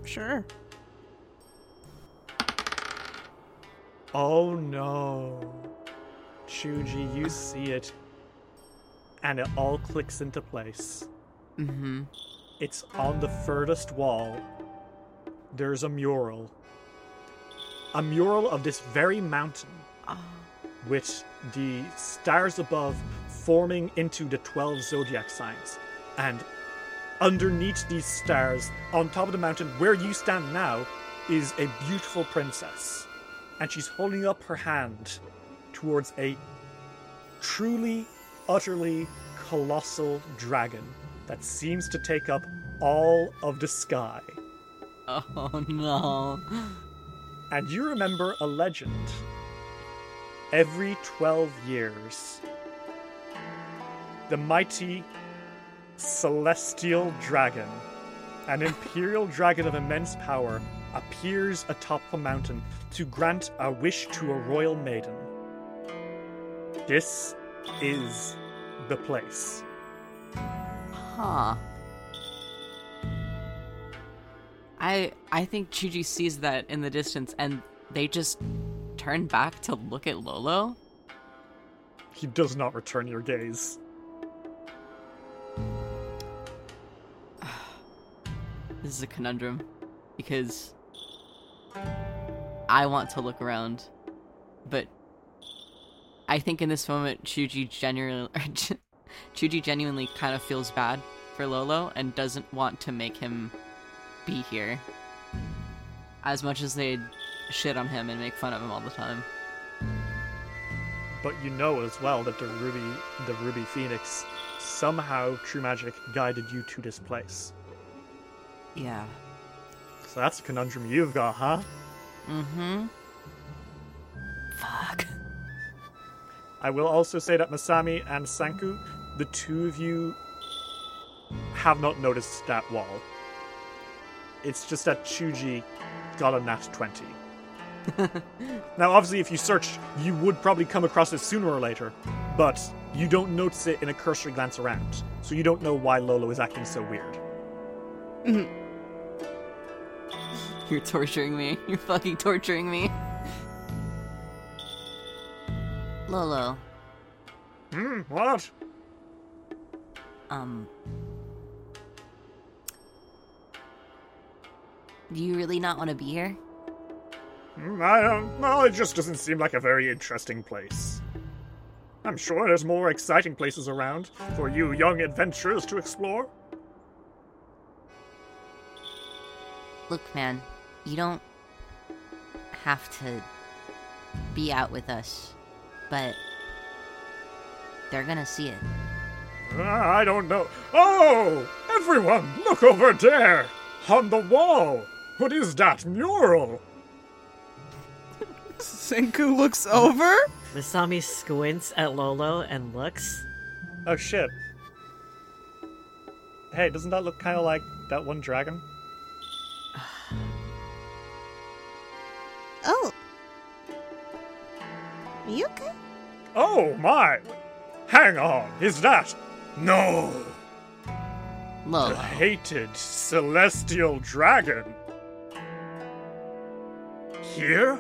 Sure. Oh, no. Shuji, you see it. And it all clicks into place. Mm-hmm. It's on the furthest wall. There's a mural. A mural of this very mountain. Oh. With the stars above forming into the twelve zodiac signs. And underneath these stars, on top of the mountain, where you stand now, is a beautiful princess. And she's holding up her hand towards a truly... utterly colossal dragon that seems to take up all of the sky. Oh no. And you remember a legend. Every twelve years, the mighty Celestial Dragon, an imperial dragon of immense power, appears atop a mountain to grant a wish to a royal maiden. This is the place. Huh. I I think Chuji sees that in the distance and they just turn back to look at Lolo. He does not return your gaze. This is a conundrum because I want to look around, but I think in this moment, Chuji genuinely, Chuji genuinely kind of feels bad for Lolo and doesn't want to make him be here. As much as they shit on him and make fun of him all the time. But you know as well that the Ruby, the Ruby Phoenix, somehow true magic guided you to this place. Yeah. So that's a conundrum you've got, huh? Mm-hmm. Fuck. I will also say that Masami and Senku, the two of you have not noticed that wall. It's just that Chuji got a nat twenty. Now, obviously, if you searched, you would probably come across it sooner or later, but you don't notice it in a cursory glance around, so you don't know why Lolo is acting so weird. You're torturing me. You're fucking torturing me. Lolo. Hmm, what? Um. Do you really not want to be here? I don't know. It just doesn't seem like a very interesting place. I'm sure there's more exciting places around for you young adventurers to explore. Look, man, you don't have to be out with us, but they're gonna see it. Uh, I don't know. Oh! Everyone, look over there! On the wall! What is that mural? Senku looks over? Masami squints at Lolo and looks. Oh shit. Hey, doesn't that look kind of like that one dragon? Oh. Are you okay? Oh my! Hang on, is that? No! Lolo. The hated Celestial Dragon. Here?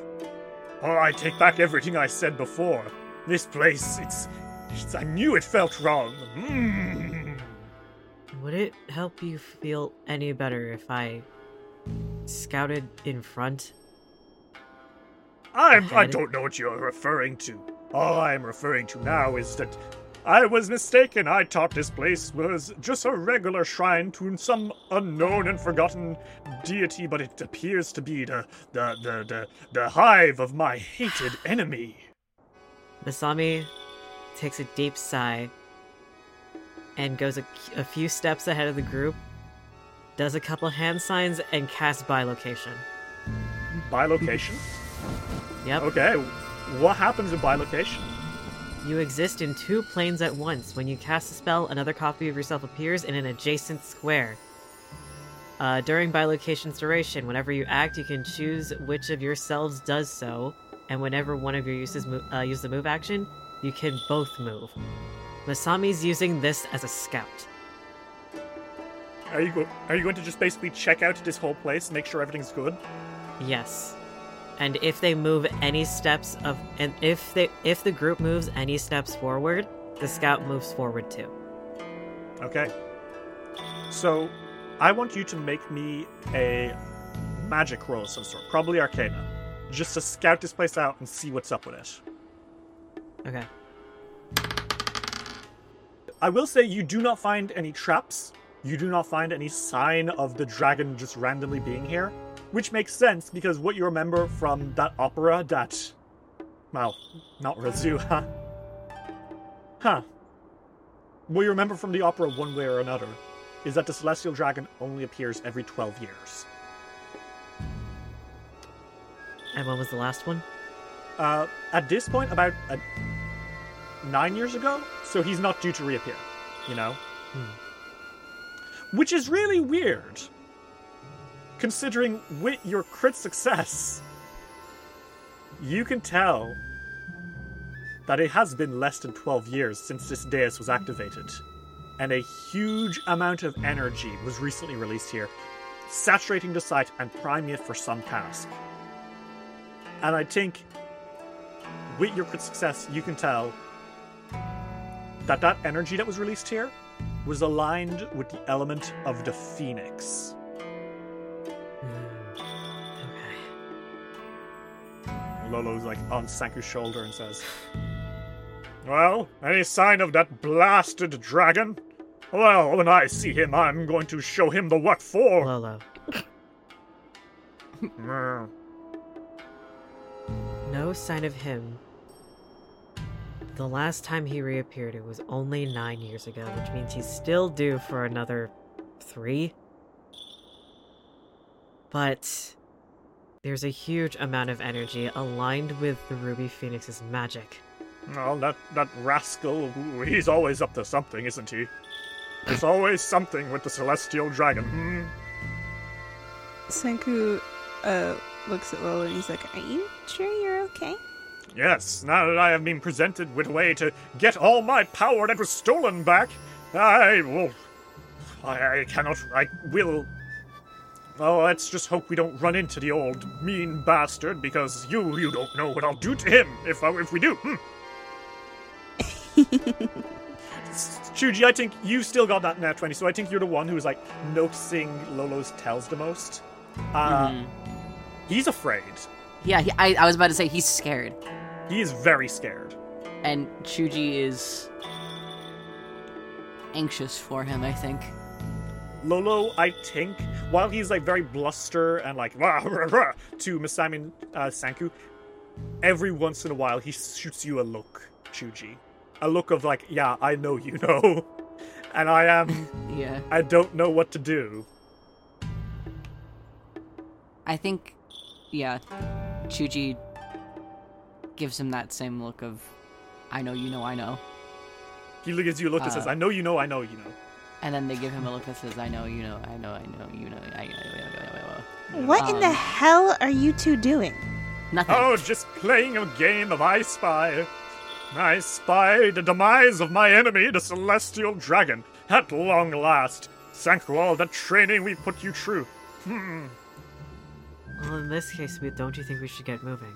Oh, I take back everything I said before. This place, it's... it's I knew it felt wrong. Mm. Would it help you feel any better if I scouted in front? I I don't know what you're referring to. All I'm referring to now is that I was mistaken. I thought this place was just a regular shrine to some unknown and forgotten deity, but it appears to be the the the the, the hive of my hated enemy. Masami takes a deep sigh and goes a, a few steps ahead of the group, does a couple hand signs, and casts bilocation. Bilocation? Yep. Okay, what happens in bilocation? You exist in two planes at once. When you cast a spell, another copy of yourself appears in an adjacent square. Uh, during bilocation's duration, whenever you act, you can choose which of yourselves does so, and whenever one of your uses mo- uh, use the move action, you can both move. Masami's using this as a scout. Are you go- are you going to just basically check out this whole place, make sure everything's good? Yes. And if they move any steps of, and if they, if the group moves any steps forward, the scout moves forward too. Okay. So, I want you to make me a magic roll of some sort, probably Arcana, just to scout this place out and see what's up with it. Okay. I will say you do not find any traps. You do not find any sign of the dragon just randomly being here. Which makes sense, because what you remember from that opera that... Well, not Razu, huh? Huh. What you remember from the opera one way or another is that the Celestial Dragon only appears every twelve years. And when was the last one? Uh, at this point, about uh, nine years ago, so he's not due to reappear, you know? Hmm. Which is really weird. Considering with your crit success, you can tell that it has been less than twelve years since this dais was activated, and a huge amount of energy was recently released here, saturating the site and priming it for some task. And I think with your crit success, you can tell that that energy that was released here was aligned with the element of the Phoenix. Lolo's like on Sanku's shoulder and says, "Well, any sign of that blasted dragon? Well, when I see him, I'm going to show him the what for." Lolo. Mm. No sign of him. The last time he reappeared, it was only nine years ago, which means he's still due for another three. But... there's a huge amount of energy aligned with the Ruby Phoenix's magic. Oh, that, that rascal, he's always up to something, isn't he? There's always something with the Celestial Dragon. Hmm? Senku uh, looks at Lolo and he's like, "Are you sure you're okay?" Yes, now that I have been presented with a way to get all my power that was stolen back, I will... I, I cannot... I will... Oh, let's just hope we don't run into the old mean bastard, because you you don't know what I'll do to him if I, if we do. Hmm. Shuji, I think you still got that nat twenty, so I think you're the one who is like noticing Lolo's tells the most. Uh, mm-hmm. He's afraid. Yeah, he, I, I was about to say he's scared. He is very scared. And Chuji is anxious for him, I think. Lolo, I think, while he's like very bluster and like rah, rah, rah, to Misamin uh, Sanku, every once in a while he shoots you a look, Chuji. A look of like, yeah, I know you know. And I am... yeah. I don't know what to do. I think, yeah, Chuji gives him that same look of, I know you know I know. He gives you a look that uh, says, I know you know I know you know. And then they give him a look that says, I know you know I know I know you know I know I know. What um, in the hell are you two doing? Nothing. Oh, just playing a game of I Spy. I spy the demise of my enemy, the Celestial Dragon. At long last, thanks for all the training we put you through. Hmm. Well, in this case, don't you think we should get moving?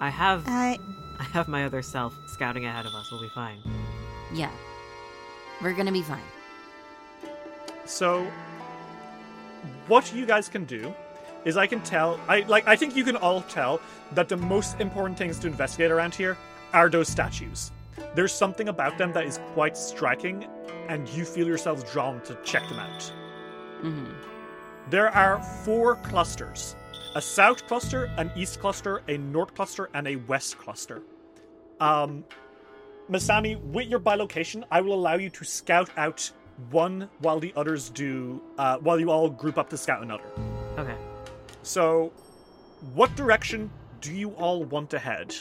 I have, I... I have my other self scouting ahead of us. We'll be fine. Yeah, we're gonna be fine. So, what you guys can do is I can tell. I like. I think you can all tell that the most important things to investigate around here are those statues. There's something about them that is quite striking, and you feel yourselves drawn to check them out. Mm-hmm. There are four clusters. A south cluster, an east cluster, a north cluster, and a west cluster. Um, Masami, with your bilocation, I will allow you to scout out one while the others do, uh, while you all group up to scout another. Okay. So, what direction do you all want to head?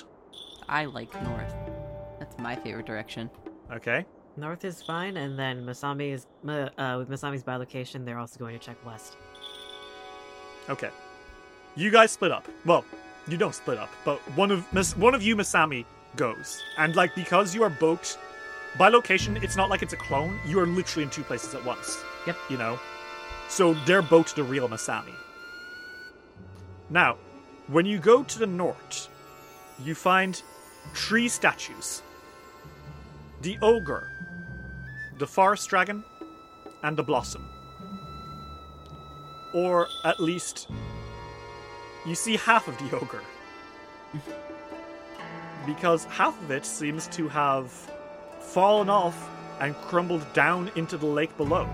I like north. That's my favorite direction. Okay. North is fine, and then Masami is uh, with Masami's bilocation, they're also going to check west. Okay. You guys split up. Well, you don't split up, but one of one of you, Masami, goes. And like because you are both bilocation, it's not like it's a clone. You are literally in two places at once. Yep. You know? So they're both the real Masami. Now, when you go to the north, you find three statues. The ogre, the forest dragon, and the blossom. Or at least, you see half of the ogre. Because half of it seems to have fallen off and crumbled down into the lake below.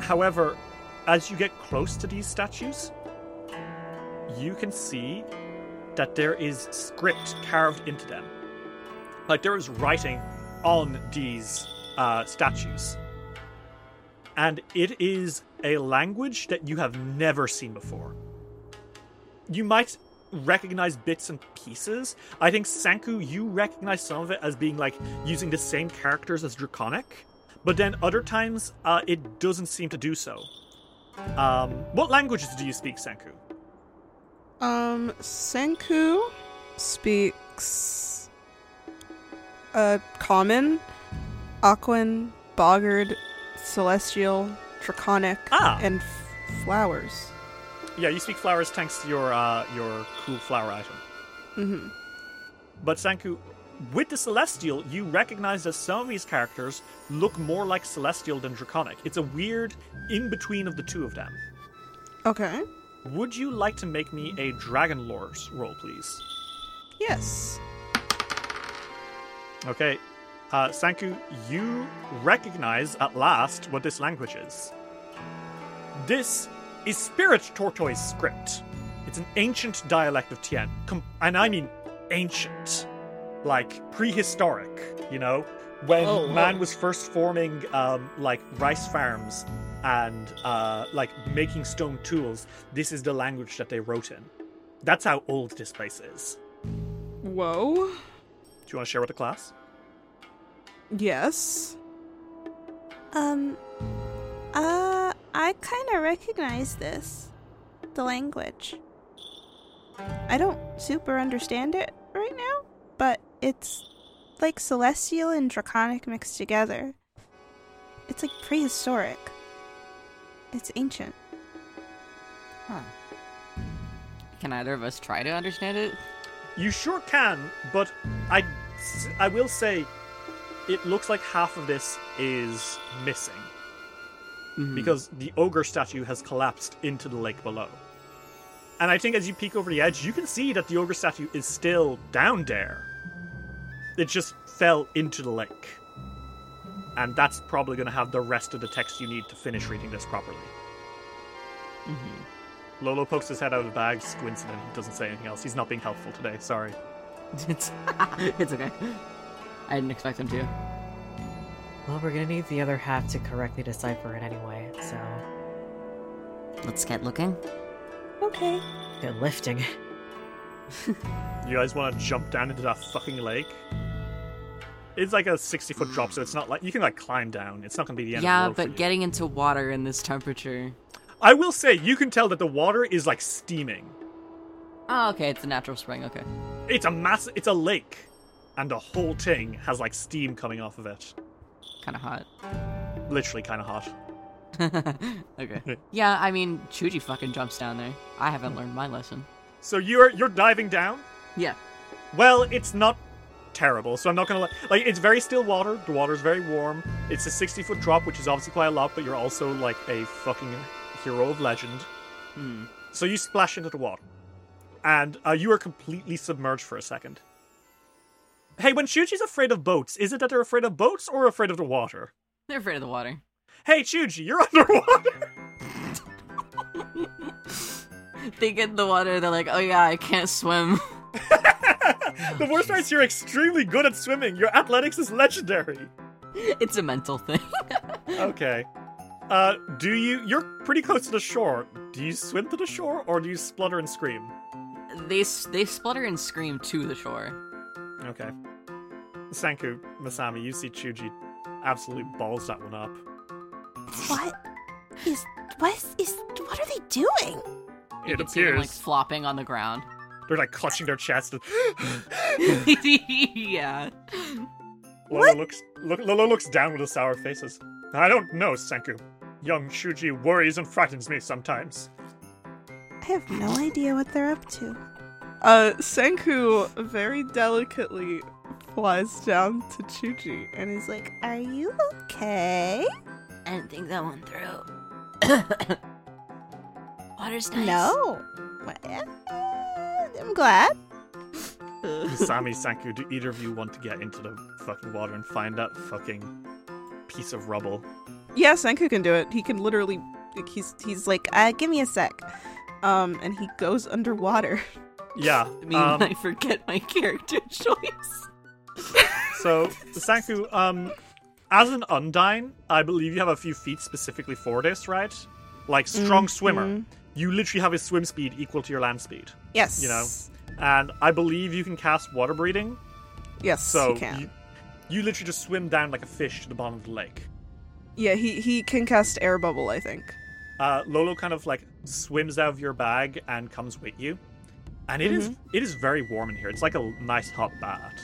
However, as you get close to these statues, you can see that there is script carved into them. Like, there is writing on these uh, statues. And it is a language that you have never seen before. You might recognize bits and pieces. I think, Sanku, you recognize some of it as being, like, using the same characters as Draconic. But then other times, uh, it doesn't seem to do so. Um, what languages do you speak, Sanku? Um, Sanku speaks... Uh, common, Aquan, Boggard, Celestial, Draconic, ah. and f- flowers. Yeah, you speak flowers thanks to your uh, your cool flower item. Mm-hmm. But Sanku, with the Celestial, you recognize that some of these characters look more like Celestial than Draconic. It's a weird in-between of the two of them. Okay. Would you like to make me a Dragon Lore roll, please? Yes. Okay, uh, Sanku, you recognize at last what this language is. This is Spirit Tortoise script. It's an ancient dialect of Tian, com- and I mean ancient, like prehistoric, you know, when oh, man oh. was first forming um, like rice farms and uh, like making stone tools. This is the language that they wrote in. That's how old this place is. Whoa. Do you want to share with the class? Yes. Um, uh, I kind of recognize this, the language. I don't super understand it right now, but it's like Celestial and Draconic mixed together. It's like prehistoric. It's ancient. Huh. Can either of us try to understand it? You sure can, but I, I will say it looks like half of this is missing. mm-hmm. because the ogre statue has collapsed into the lake below. And I think as you peek over the edge, you can see that the ogre statue is still down there. It just fell into the lake. And that's probably going to have the rest of the text you need to finish reading this properly. Mm-hmm. Lolo pokes his head out of the bag, squints, and doesn't say anything else. He's not being helpful today, sorry. It's it's okay. I didn't expect him to. Well, we're going to need the other half to correctly decipher it anyway, so... Let's get looking. Okay. They're lifting. You guys want to jump down into that fucking lake? It's like a sixty-foot drop, so it's not like... You can, like, climb down. It's not going to be the end yeah, of the world. Yeah, but getting into water in this temperature... I will say, you can tell that the water is, like, steaming. Oh, okay. It's a natural spring. Okay. It's a mass... It's a lake. And the whole thing has, like, steam coming off of it. Kind of hot. Literally kind of hot. Okay. Yeah, I mean, Chuji fucking jumps down there. I haven't learned my lesson. So you're you're diving down? Yeah. Well, it's not... terrible, so I'm not gonna like like it's very still water. The water's very warm. It's a sixty foot drop, which is obviously quite a lot, but you're also like a fucking hero of legend. hmm. So you splash into the water and uh, you are completely submerged for a second. Hey, when Chuji's afraid of boats, is it that they're afraid of boats or afraid of the water? They're afraid of the water. Hey Chuji, you're underwater. They get in the water, they're like, oh yeah, I can't swim. The worst part is you're extremely good at swimming. Your athletics is legendary. It's a mental thing. Okay. Uh, do you... You're pretty close to the shore. Do you swim to the shore, or do you splutter and scream? They they splutter and scream to the shore. Okay. Sanku, Masami, you see Chuji absolutely balls that one up. What is... What is... What are they doing? You it can appears... see them, like, flopping on the ground. They're like clutching their chest. And yeah. Lolo looks, look, Lolo looks down with a sour face. I don't know, Senku. Young Shuji worries and frightens me sometimes. I have no idea what they're up to. Uh, Senku very delicately flies down to Chuji and is like, are you okay? I didn't think that one through. Water's nice. No. What? I'm glad. Sami, Sanku, do either of you want to get into the fucking water and find that fucking piece of rubble? Yeah, Sanku can do it. He can literally... He's he's like, uh, give me a sec. Um, and he goes underwater. Yeah. I mean, um, I forget my character choice. So, Sanku, um, as an Undine, I believe you have a few feats specifically for this, right? Like, strong mm-hmm. swimmer. You literally have a swim speed equal to your land speed. Yes. You know? And I believe you can cast water breathing. Yes, so you can. You, you literally just swim down like a fish to the bottom of the lake. Yeah, he, he can cast air bubble, I think. Uh, Lolo kind of like swims out of your bag and comes with you. And it mm-hmm. is it is very warm in here. It's like a nice hot bath.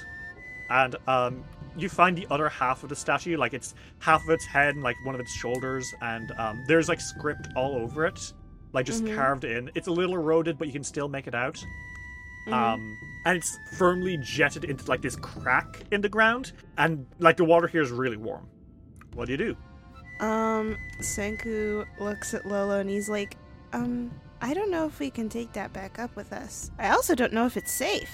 And um, you find the other half of the statue. Like it's half of its head and like one of its shoulders. And um, there's like script all over it. Like, just mm-hmm. carved in. It's a little eroded, but you can still make it out. Mm-hmm. Um, and it's firmly jetted into, like, this crack in the ground. And, like, the water here is really warm. What do you do? Um, Senku looks at Lolo and he's like, um, I don't know if we can take that back up with us. I also don't know if it's safe.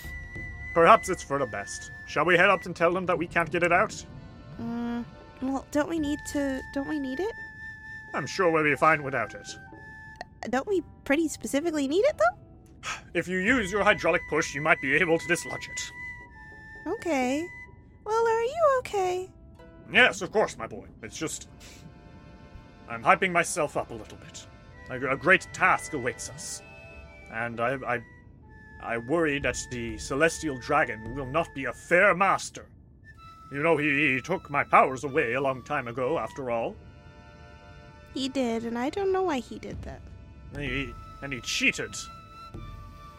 Perhaps it's for the best. Shall we head up and tell them that we can't get it out? Um, well, don't we need to... Don't we need it? I'm sure we'll be fine without it. Don't we pretty specifically need it, though? If you use your hydraulic push, you might be able to dislodge it. Okay. Well, are you okay? Yes, of course, my boy. It's just... I'm hyping myself up a little bit. A, a great task awaits us. And I, I... I worry that the Celestial Dragon will not be a fair master. You know, he, he took my powers away a long time ago, after all. He did, and I don't know why he did that. And he, and he cheated.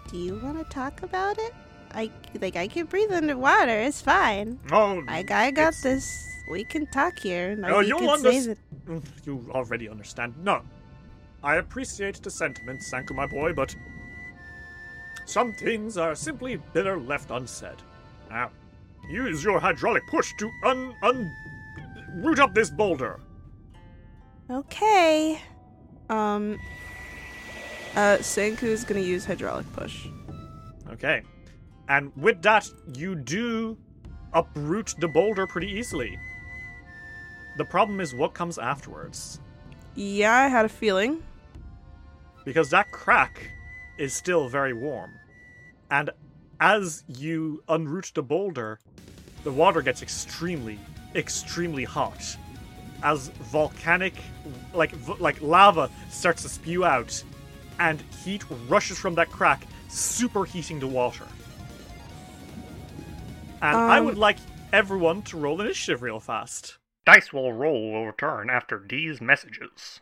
Do you want to talk about it? I like I can breathe underwater. It's fine. Oh, like I got it's... this. We can talk here. Like, oh, you you'll understand. That... You already understand. No, I appreciate the sentiment, Sanku, my boy, but some things are simply better left unsaid. Now, use your hydraulic push to un un root up this boulder. Okay. Um. Uh, Senku's gonna use hydraulic push. Okay. And with that, you do uproot the boulder pretty easily. The problem is what comes afterwards. Yeah, I had a feeling. Because that crack is still very warm. And as you unroot the boulder, the water gets extremely, extremely hot. As volcanic, like like lava starts to spew out, and heat rushes from that crack, superheating the water. And um, I would like everyone to roll initiative real fast. Dice will roll will return after these messages.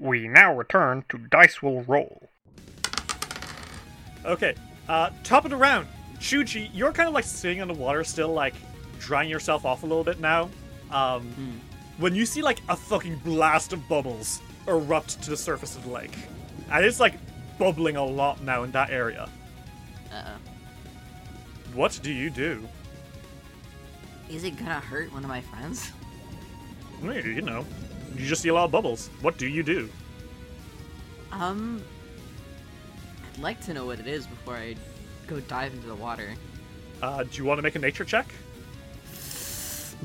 We now return to Dice Will Roll. Okay, uh, top of the round. Shuji, you're kind of like sitting in the water still, like drying yourself off a little bit now. Um, mm. When you see like a fucking blast of bubbles erupt to the surface of the lake. And it's like bubbling a lot now in that area. Uh-oh. What do you do? Is it gonna hurt one of my friends? Maybe, you know. You just see a lot of bubbles. What do you do? Um, I'd like to know what it is before I go dive into the water. Uh, do you want to make a nature check?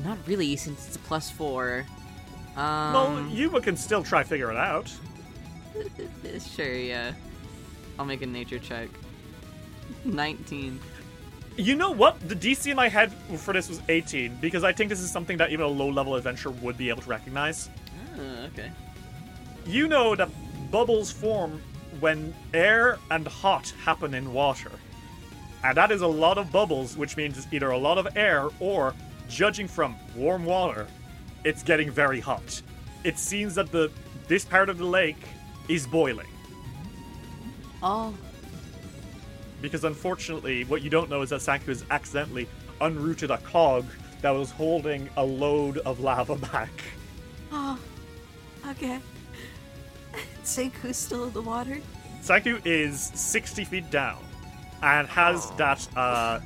Not really, since it's a plus four. Um, well, you can still try figure it out. Sure, yeah. I'll make a nature check. nineteen. You know what? The D C in my head for this was eighteen, because I think this is something that even a low-level adventurer would be able to recognize. Oh, okay. You know that bubbles form when air and hot happen in water. And that is a lot of bubbles, which means it's either a lot of air or, judging from warm water, it's getting very hot. It seems that the this part of the lake is boiling. Oh. Because unfortunately, what you don't know is that Sanku has accidentally unrooted a cog that was holding a load of lava back. Oh, okay. Sanku's still in the water? Sanku is sixty feet down and has oh. that uh,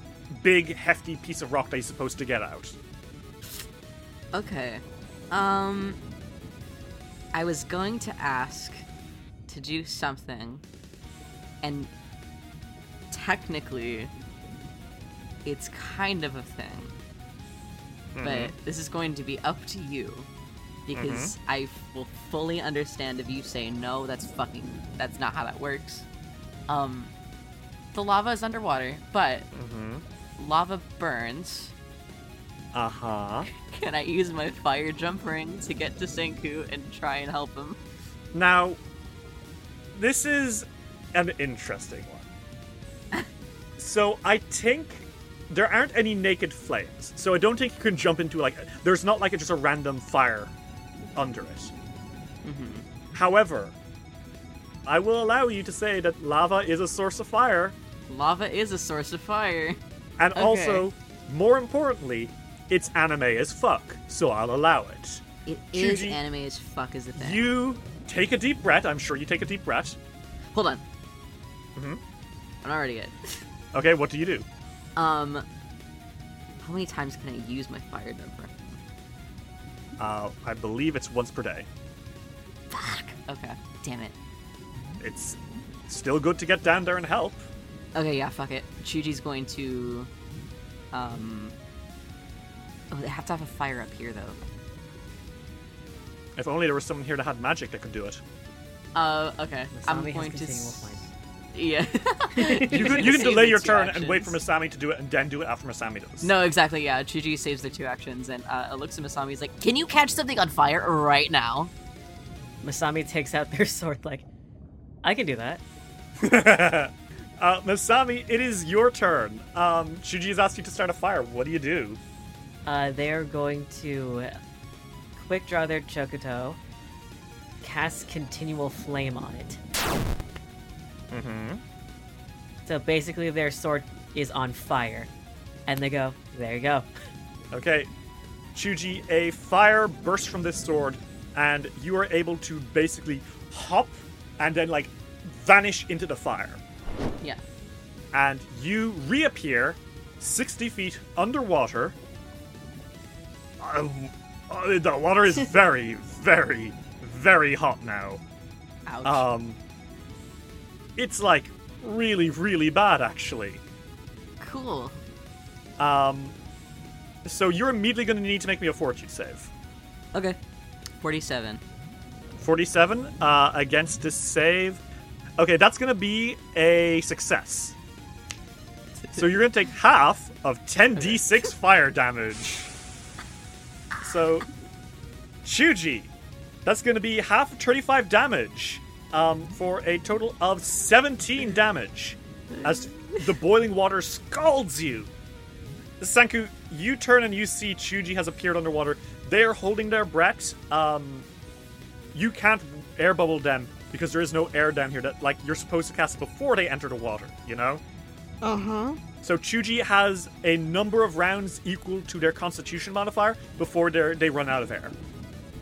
big, hefty piece of rock that he's supposed to get out. Okay. Um, I was going to ask to do something, and technically, it's kind of a thing. Mm-hmm. But this is going to be up to you, because mm-hmm. I will fully understand if you say no, that's fucking, that's not how that works. Um, the lava is underwater, but mm-hmm. lava burns. Uh-huh. Can I use my fire jump ring to get to Senku and try and help him? Now, this is an interesting one. So I think there aren't any naked flames. So I don't think you can jump into, like, there's not like a, just a random fire under it. Mm-hmm. However, I will allow you to say that lava is a source of fire. Lava is a source of fire. And okay. also, more importantly, it's anime as fuck. So I'll allow it. It is Shuji, anime as fuck is the thing. You take a deep breath. I'm sure you take a deep breath. Hold on. Mm-hmm. I'm already it. Okay, what do you do? Um, how many times can I use my fire jump ring? Uh, I believe it's once per day. Fuck. Okay, damn it. It's still good to get down there and help. Okay, yeah, fuck it. Chuji's going to, um, Oh, they have to have a fire up here, though. If only there was someone here that had magic that could do it. Uh, okay. I'm going to... S- yeah. you can, you can delay your turn actions. And wait for Masami to do it and then do it after Masami does. No, exactly, yeah. Chuji saves the two actions and uh, looks at Masami. He's like, can you catch something on fire right now? Masami takes out their sword like, I can do that. uh, Masami, it is your turn. Um, Chuji has asked you to start a fire. What do you do? Uh, they are going to quick draw their Chokuto, cast Continual Flame on it. Mm-hmm. So basically their sword is on fire. And they go, there you go. Okay. Chuji, a fire bursts from this sword, and you are able to basically hop and then, like, vanish into the fire. Yeah. And you reappear sixty feet underwater. Uh, uh, the water is very, very, very hot now. Ouch. Um, it's, like, really, really bad, actually. Cool. Um, so you're immediately going to need to make me a fortitude save. Okay. forty-seven. forty-seven uh, against this save. Okay, that's going to be a success. So you're going to take half of ten d six okay. fire damage. So, Chuji, that's going to be half of thirty-five damage um, for a total of seventeen damage as the boiling water scalds you. Sanku, you turn and you see Chuji has appeared underwater. They are holding their breath. Um, you can't air bubble them because there is no air down here. That like you're supposed to cast before they enter the water, you know? Uh-huh. So Chuji has a number of rounds equal to their Constitution modifier before they run out of air.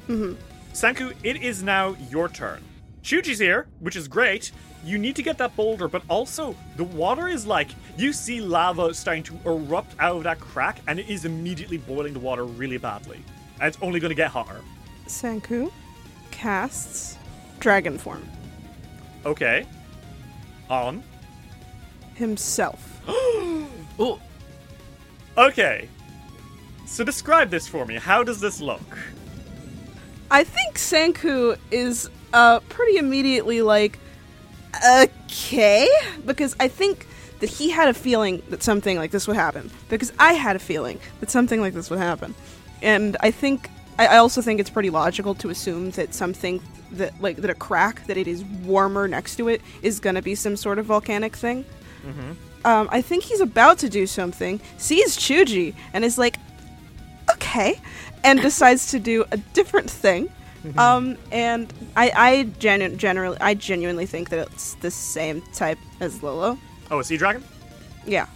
Mm-hmm. Sanku, it is now your turn. Chuji's here, which is great. You need to get that boulder, but also the water is like, you see lava starting to erupt out of that crack, and it is immediately boiling the water really badly. And it's only going to get hotter. Sanku casts Dragon Form. Okay. On? Himself. Ooh. Okay. So describe this for me. How does this look? I think Sanku is uh, pretty immediately like, okay? Because I think that he had a feeling that something like this would happen. Because I had a feeling that something like this would happen. And I think, I also think it's pretty logical to assume that something that, like, that a crack, that it is warmer next to it, is gonna be some sort of volcanic thing. Mm-hmm. Um, I think he's about to do something, sees Chuji, and is like, okay, and decides to do a different thing. Mm-hmm. Um, and I, I genu- generally, I genuinely think that it's the same type as Lolo. Oh, a sea dragon? Yeah.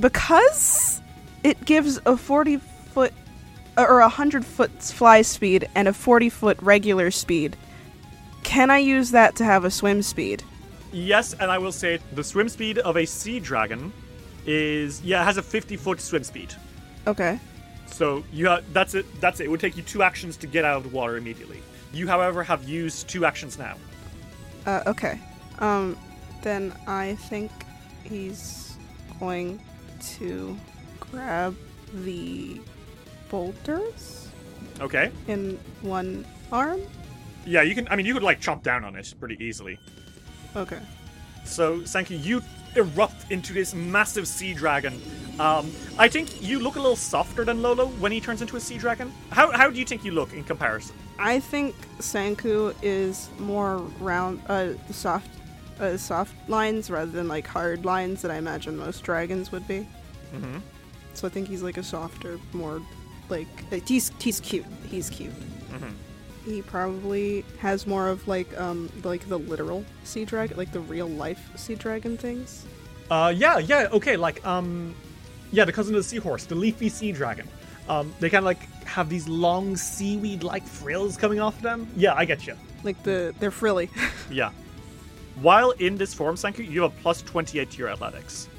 Because it gives a forty-foot or a one hundred foot fly speed and a forty foot regular speed. Can I use that to have a swim speed? Yes, and I will say the swim speed of a sea dragon is... Yeah, it has a fifty foot swim speed. Okay. So you ha- that's it. That's it. It would take you two actions to get out of the water immediately. You, however, have used two actions now. Uh, okay. Um, then I think he's going to grab the... boulders. Okay. In one arm? Yeah, you can, I mean, you could, like, chomp down on it pretty easily. Okay. So, Sanku, you erupt into this massive sea dragon. Um, I think you look a little softer than Lolo when he turns into a sea dragon. How how do you think you look in comparison? I think Sanku is more round, uh, soft, uh, soft lines rather than, like, hard lines that I imagine most dragons would be. Mm-hmm. So I think he's, like, a softer, more... Like, he's he's cute. He's cute. Mm-hmm. He probably has more of, like, um, like the literal sea dragon, like the real life sea dragon things. Uh, yeah, yeah, okay, like, um, yeah, the cousin of the seahorse, the leafy sea dragon. Um, they kind of, like, have these long seaweed-like frills coming off them. Yeah, I get you. Like the, they're frilly. Yeah. While in this form, Sanku, you have a plus twenty-eight to your athletics.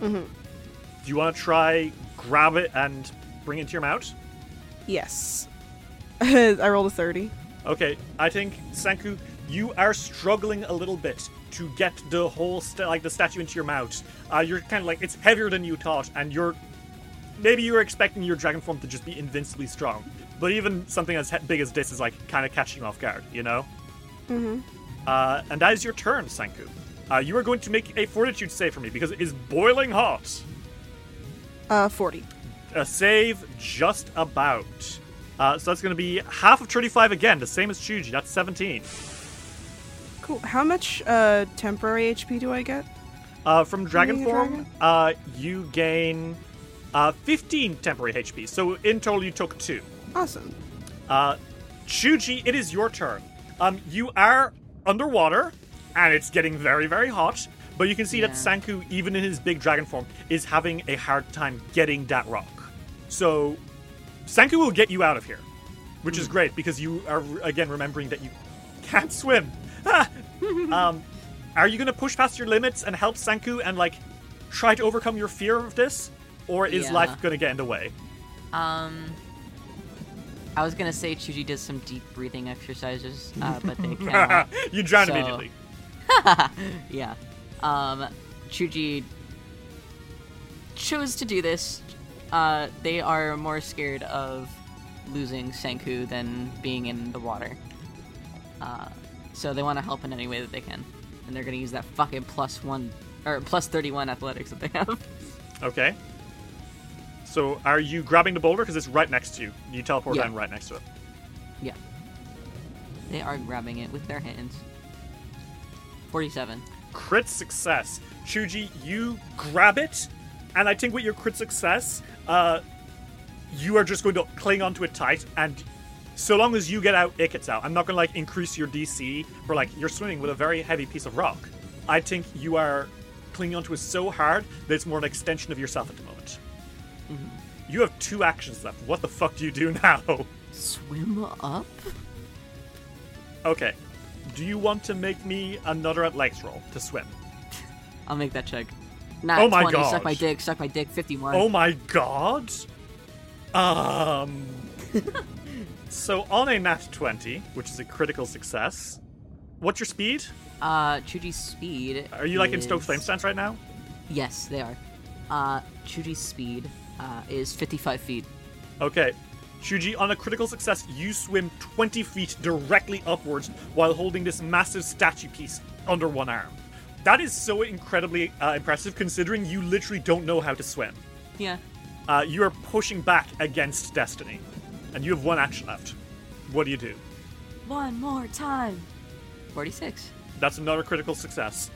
Mm-hmm. Do you want to try grab it and bring it to your mouth? Yes. I rolled a thirty. Okay, I think, Sanku, you are struggling a little bit to get the whole, st- like, the statue into your mouth. Uh, you're kind of like, it's heavier than you thought, and you're maybe you were expecting your dragon form to just be invincibly strong, but even something as big as this is like kind of catching you off guard, you know? Mm-hmm. Uh, and that is your turn, Sanku. Uh, you are going to make a fortitude save for me because it is boiling hot. Uh, forty. A save just about. Uh, so that's going to be half of thirty-five again, the same as Chuji. That's seventeen. Cool. How much uh, temporary H P do I get? Uh, from Dragon Form, dragon? Uh, you gain uh, fifteen temporary H P. So in total, you took two. Awesome. Uh, Chuji, it is your turn. Um, you are underwater, and it's getting very, very hot. But you can see yeah. that Sanku, even in his big dragon form, is having a hard time getting that rock. So Sanku will get you out of here, which mm. is great because you are, again, remembering that you can't swim. um, are you going to push past your limits and help Sanku and, like, try to overcome your fear of this? Or is yeah. life going to get in the way? Um, I was going to say Chuji does some deep breathing exercises, uh, but they can't. You drown so... immediately. yeah. Um, Chuji chose to do this. Uh, they are more scared of losing Sanku than being in the water. Uh, so they want to help in any way that they can. And they're going to use that fucking plus one, or plus thirty-one athletics that they have. Okay. So are you grabbing the boulder? Because it's right next to you. You teleport yeah. down right next to it. Yeah. They are grabbing it with their hands. forty-seven. Crit success. Chuji, you grab it, and I think with your crit success, uh, you are just going to cling onto it tight, and so long as you get out, it gets out. I'm not going to like increase your D C for like you're swimming with a very heavy piece of rock. I think you are clinging onto it so hard that it's more an extension of yourself at the moment. Mm-hmm. You have two actions left. What the fuck do you do now? Swim up? Okay. Do you want to make me another athletics roll to swim? I'll make that check. Nah, oh my twenty, god! Suck my dick, suck my dick. fifty-one. Oh my god! Um. So on a nat twenty, which is a critical success. What's your speed? Uh, Chuji's speed. Are you like is... in Stoke Flame stance right now? Yes, they are. Uh, Chuji's speed uh, is fifty-five feet. Okay. Chuji, on a critical success, you swim twenty feet directly upwards while holding this massive statue piece under one arm. That is so incredibly uh, impressive, considering you literally don't know how to swim. Yeah. Uh, you are pushing back against destiny, and you have one action left. What do you do? One more time. forty-six. That's another critical success.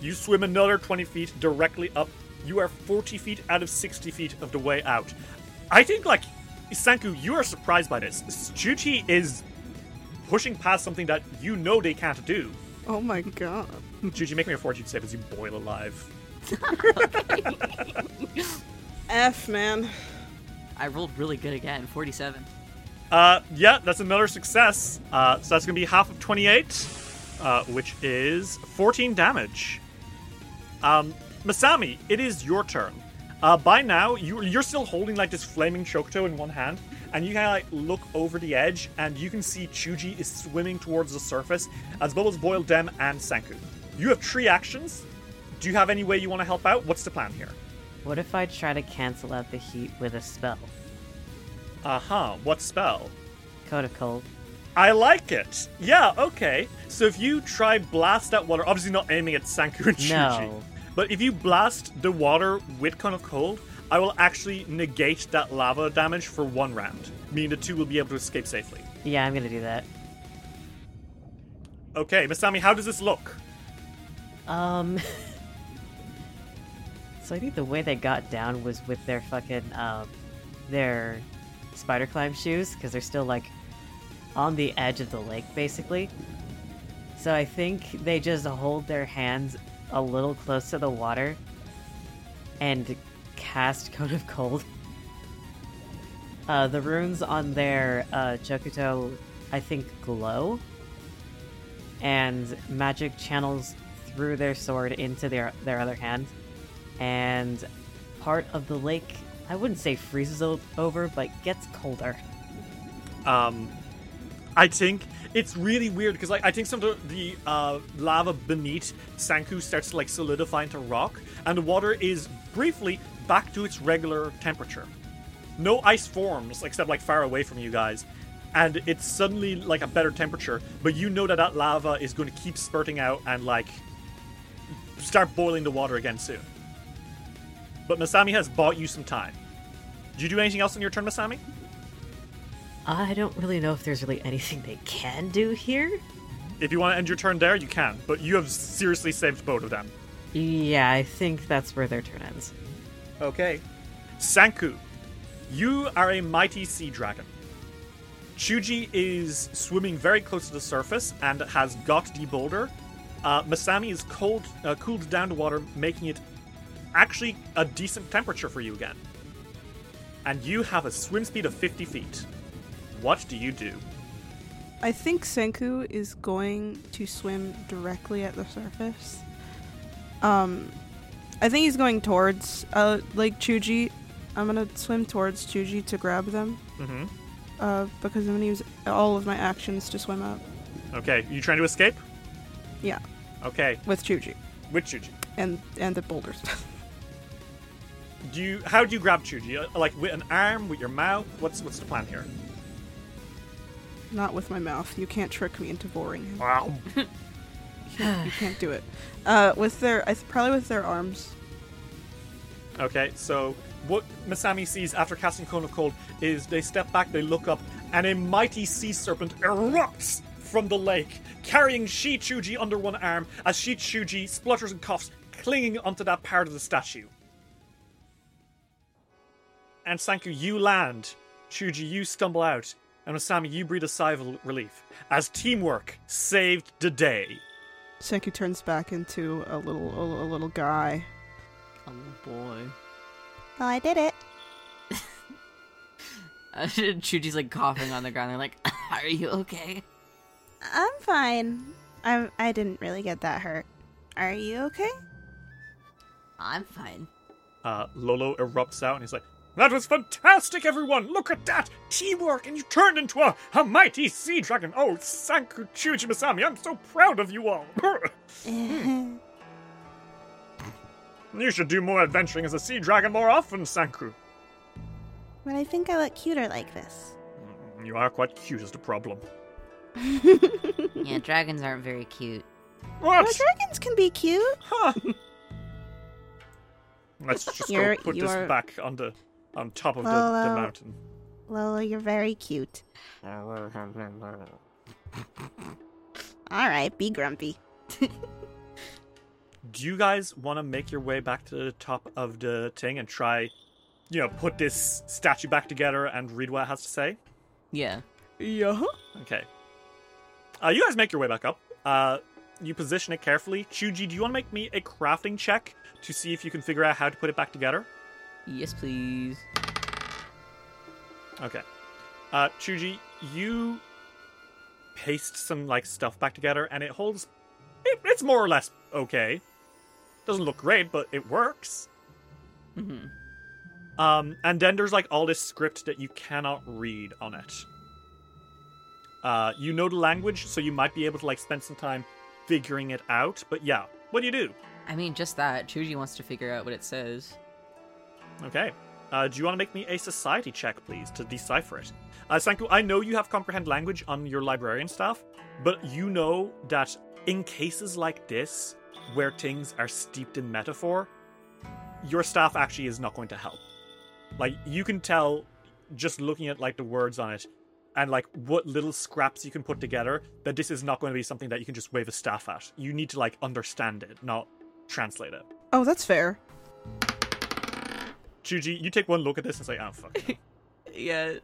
You swim another twenty feet directly up. You are forty feet out of sixty feet of the way out. I think, like... Sanku, you are surprised by this. Chuji is pushing past something that you know they can't do. Oh my god. Chuji, make me a fortitude save as you boil alive. F, man. I rolled really good again. forty-seven. Uh, yeah, that's another success. Uh, so that's going to be half of twenty-eight, uh, which is fourteen damage. Um, Masami, it is your turn. Uh, by now, you, you're still holding like this flaming Chokuto in one hand, and you kind of like look over the edge, and you can see Chuji is swimming towards the surface, as well as Boiled Dem and Sanku. You have three actions. Do you have any way you want to help out? What's the plan here? What if I try to cancel out the heat with a spell? Uh huh. What spell? Coat of Cold. I like it. Yeah. Okay. So if you try blast that water, obviously not aiming at Sanku and Chuji. No. But if you blast the water with Cone of Cold, I will actually negate that lava damage for one round, meaning the two will be able to escape safely. Yeah, I'm going to do that. Okay, Masami, how does this look? Um, so I think the way they got down was with their fucking, um, their spider climb shoes, because they're still, like, on the edge of the lake, basically. So I think they just hold their hands a little close to the water and cast Cone of Cold. Uh, the runes on their uh, Chokuto, I think, glow, and magic channels through their sword into their, their other hand, and part of the lake, I wouldn't say freezes o- over, but gets colder. Um, I think... It's really weird because like I think some of the, the uh, lava beneath Sanku starts to like solidify into rock, and the water is briefly back to its regular temperature. no ice forms except like far away from you guys, and it's suddenly like a better temperature, but you know that that lava is going to keep spurting out and like start boiling the water again soon. But Masami has bought you some time. Did you do anything else in your turn, Masami? I don't really know if there's really anything they can do here. If you want to end your turn there, you can, but you have seriously saved both of them. Yeah, I think that's where their turn ends. Okay. Sanku, you are a mighty sea dragon. Chuji is swimming very close to the surface and has got the boulder. Uh, Masami is cold, uh, cooled down to water, making it actually a decent temperature for you again. And you have a swim speed of fifty feet. What do you do? I think Senku is going to swim directly at the surface. Um, I think he's going towards uh, like Chuji. I'm going to swim towards Chuji to grab them. Mm-hmm. Uh, because I'm going to use all of my actions to swim up. Okay. You trying to escape? Yeah. Okay. With Chuji. With Chuji. And and the boulders. Do you? How do you grab Chuji? Like with an arm? With your mouth? What's what's the plan here? Not with my mouth. You can't trick me into boring him. Wow. you, can't, you can't do it. Uh, with their, probably with their arms. Okay, so what Masami sees after casting Cone of Cold is they step back, they look up, and a mighty sea serpent erupts from the lake, carrying Shi Chuji under one arm as Shi Chuji splutters and coughs, clinging onto that part of the statue. And Sanku, you land. Chuji, you stumble out. And Masami, you breathe a sigh of relief as teamwork saved the day. Senku turns back into a little, a, a little guy. A little boy. Oh, I did it. uh, Chuji's like coughing on the ground. They're like, "Are you okay?" I'm fine. I I didn't really get that hurt. Are you okay? I'm fine. Uh, Lolo erupts out and he's like, "That was fantastic, everyone! Look at that! Teamwork! And you turned into a, a mighty sea dragon! Oh, Sanku, Chuji, Masami, I'm so proud of you all!" You should do more adventuring as a sea dragon more often, Sanku. But I think I look cuter like this. You are quite cute is the problem. Yeah, dragons aren't very cute. What? Well, dragons can be cute. Huh. Let's just you're, go put this back on the... on top of Lolo, the, the mountain. Lolo, you're very cute. Alright, be grumpy. Do you guys want to make your way back to the top of the thing and try, you know, put this statue back together and read what it has to say? Yeah. Yeah. Okay. Uh, you guys make your way back up. Uh, you position it carefully. Chuji, do you want to make me a crafting check to see if you can figure out how to put it back together? Yes, please. Okay. Uh, Chuji, you paste some, like, stuff back together, and it holds... It, it's more or less okay. Doesn't look great, but it works. Mm-hmm. Um, and then there's, like, all this script that you cannot read on it. Uh, you know the language, so you might be able to, like, spend some time figuring it out. But, yeah. What do you do? I mean, just that. Chuji wants to figure out what it says. Okay. Uh, do you want to make me a society check, please, to decipher it? Uh, Sanku, I know you have comprehend language on your librarian staff, but you know that in cases like this, where things are steeped in metaphor, your staff actually is not going to help. Like, you can tell just looking at, like, the words on it and, like, what little scraps you can put together that this is not going to be something that you can just wave a staff at. You need to, like, understand it, not translate it. Oh, that's fair. Chuji, you take one look at this and say, "Oh, fuck no." Yeah.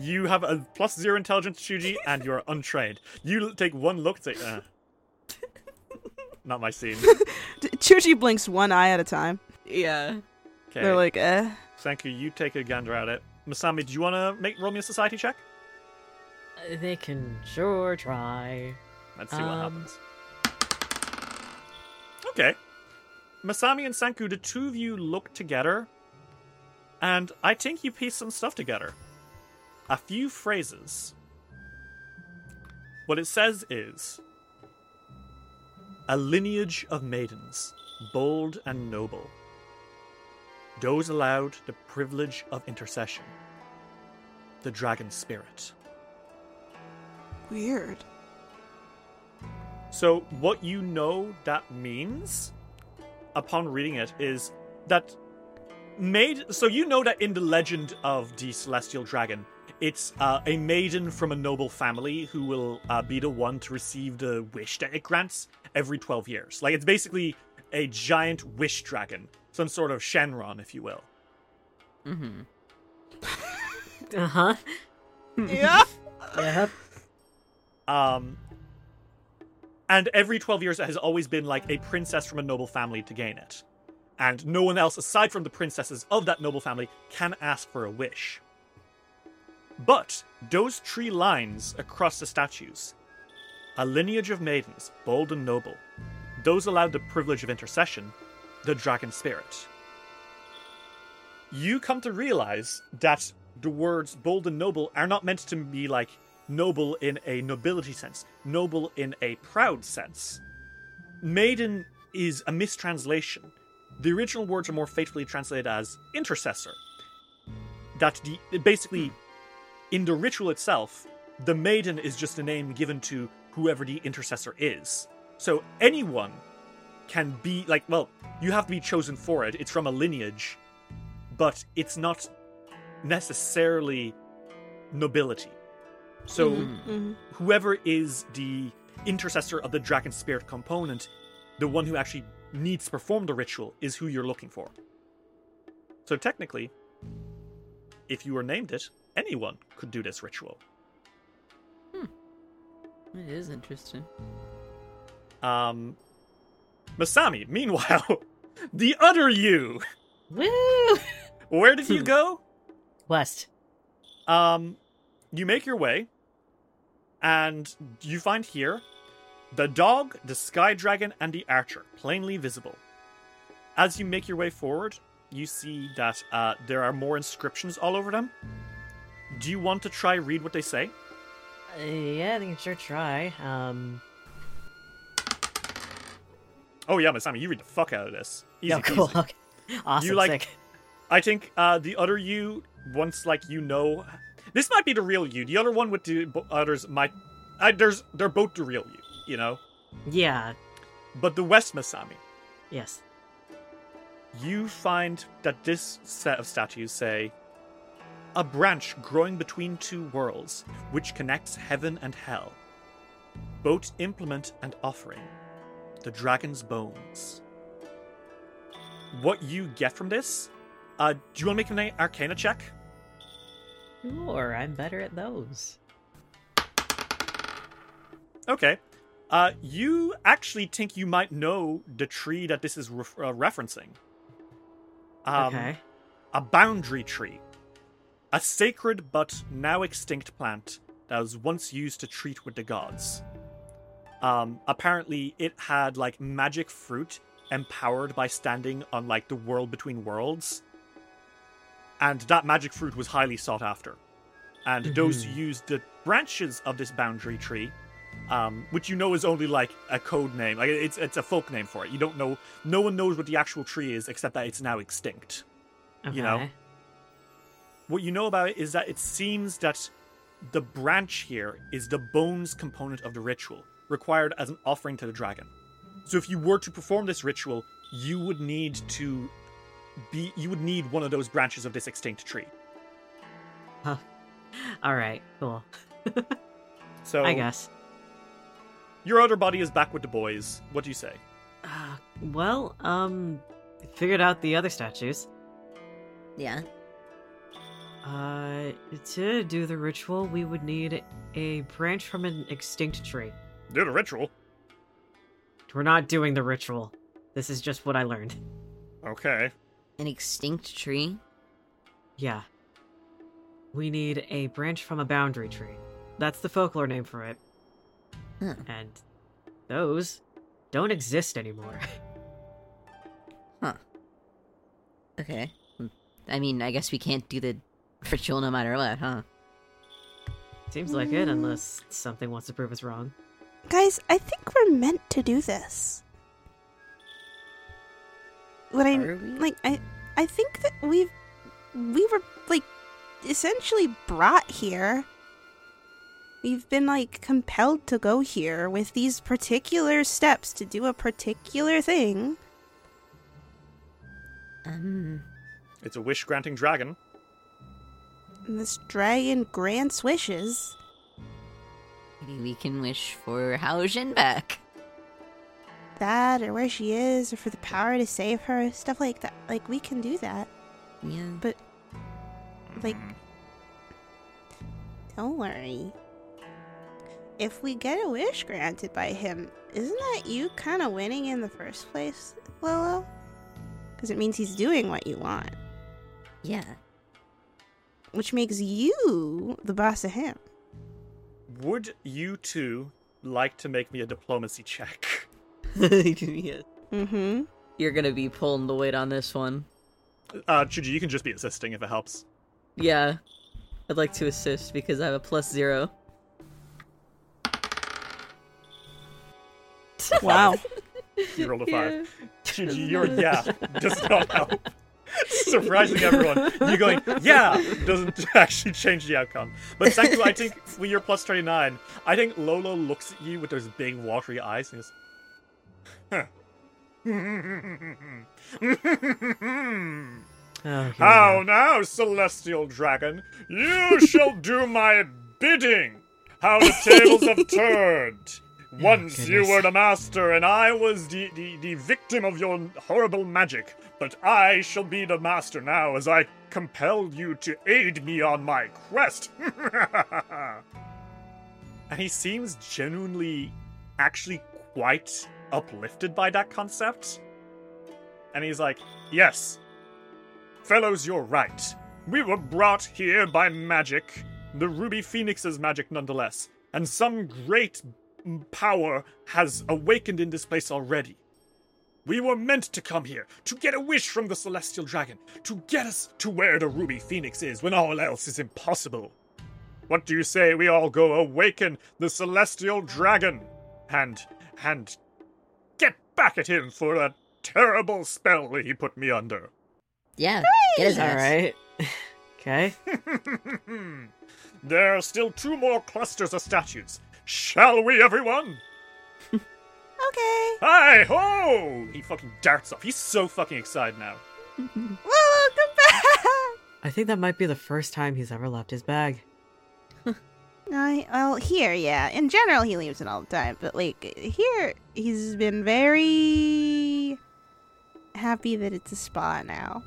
You have a plus zero intelligence, Chuji, and you're untrained. You take one look and say, "Uh, not my scene." Chuji blinks one eye at a time. Yeah. Okay. They're like, eh. Sanku, you take a gander at it. Masami, do you want to make roll me a society check? They can sure try. Let's see um... what happens. Okay. Masami and Sanku, the two of you look together, and I think you piece some stuff together. A few phrases. What it says is, "A lineage of maidens, bold and noble. Those allowed the privilege of intercession. The dragon spirit. Weird. So what you know that means, upon reading it, is that maid. So you know that in the legend of the Celestial Dragon, it's uh, a maiden from a noble family who will uh, be the one to receive the wish that it grants every twelve years. Like, it's basically a giant wish dragon. Some sort of Shenron, if you will. Mm-hmm. Uh-huh. Yeah. Yep. Um, and every twelve years, it has always been like a princess from a noble family to gain it. And no one else, aside from the princesses of that noble family, can ask for a wish. But those three lines across the statues, a lineage of maidens, bold and noble, those allowed the privilege of intercession, the dragon spirit. You come to realize that the words bold and noble are not meant to be like noble in a nobility sense, noble in a proud sense. Maiden is a mistranslation. The original words are more faithfully translated as intercessor. That the, basically, in the ritual itself, the maiden is just a name given to whoever the intercessor is. So anyone can be, like, well, you have to be chosen for it. It's from a lineage, but it's not necessarily nobility. So mm-hmm. Mm-hmm. whoever is the intercessor of the dragon spirit component, the one who actually needs to perform the ritual, is who you're looking for. So technically, if you were named it, anyone could do this ritual. Hmm. It is interesting. Um, Masami, meanwhile, the other you! Woo! Where did you go? West. Um, you make your way, and you find here the dog, the sky dragon, and the archer, plainly visible. As you make your way forward, you see that uh, there are more inscriptions all over them. Do you want to try read what they say? Uh, yeah, I think I can sure try. Um... Oh yeah, Masami, you read the fuck out of this. Easy, oh, cool. Easy. Okay. Awesome. You, like, sick. I think uh, the other you, once like you know, this might be the real you. The other one with the others might. Uh, there's they're both the real you. You know. Yeah. But the West Masami. Yes. You find that this set of statues say, a branch growing between two worlds, which connects heaven and hell. Both implement and offering. The dragon's bones. What you get from this? Uh, do you want to make an arcana check? Sure, I'm better at those. Okay. Uh, you actually think you might know the tree that this is re- uh, referencing. Um, okay. A boundary tree. A sacred but now extinct plant that was once used to treat with the gods. Um, apparently it had, like, magic fruit empowered by standing on, like, the world between worlds. And that magic fruit was highly sought after. And mm-hmm. those who used the branches of this boundary tree, um, which you know is only, like, a code name. Like, it's it's a folk name for it. You don't know... No one knows what the actual tree is, except that it's now extinct. Okay. You know? What you know about it is that it seems that the branch here is the bones component of the ritual, required as an offering to the dragon. So if you were to perform this ritual, you would need to be you would need one of those branches of this extinct tree. Huh. Alright, cool. So I guess. Your outer body is back with the boys. What do you say? Uh, well, um figured out the other statues. Yeah. Uh to do the ritual, we would need a branch from an extinct tree. Do the ritual. We're not doing the ritual. This is just what I learned. Okay. An extinct tree? Yeah. We need a branch from a boundary tree. That's the folklore name for it. Huh. And those don't exist anymore. Huh. Okay. I mean, I guess we can't do the ritual no matter what, huh? Seems like it, unless something wants to prove us wrong. Guys, I think we're meant to do this. When I like, I I think that we've, we were, like, essentially brought here. We've been, like, compelled to go here with these particular steps to do a particular thing. Um. It's a wish-granting dragon. And this dragon grants wishes. Maybe we can wish for Hao Jin back. That, or where she is, or for the power to save her, stuff like that. Like, we can do that. Yeah. But, like, don't worry. If we get a wish granted by him, isn't that you kind of winning in the first place, Lolo? Because it means he's doing what you want. Yeah. Which makes you the boss of him. Would you two like to make me a diplomacy check? Yeah. Mm-hmm. You're gonna be pulling the weight on this one. Uh, Chuji, you can just be assisting if it helps. Yeah. I'd like to assist because I have a plus zero. Wow. You rolled a five. Yeah. Chuji, your yeah does not help. Surprising everyone. You going, yeah, doesn't actually change the outcome. But thank you, I think when you're plus twenty-nine, I think Lolo looks at you with those big watery eyes and goes, huh. Oh, how now, Celestial Dragon? You shall do my bidding. How the tables have turned. Once oh, you were the master, and I was the, the, the victim of your horrible magic. But I shall be the master now, as I compel you to aid me on my quest. And he seems genuinely, actually quite uplifted by that concept. And he's like, yes, fellows, you're right. We were brought here by magic, the Ruby Phoenix's magic nonetheless, and some great power has awakened in this place already. We were meant to come here to get a wish from the Celestial Dragon, to get us to where the Ruby Phoenix is when all else is impossible. What do you say we all go awaken the Celestial Dragon and, and get back at him for that terrible spell he put me under? Yeah, it is alright. Okay. There are still two more clusters of statues. Shall we, everyone? Okay. Hi ho! He fucking darts off. He's so fucking excited now. Lolo, come back! I think that might be the first time he's ever left his bag. I, well, here, yeah. In general, he leaves it all the time. But, like, here, he's been very happy that it's a spa now.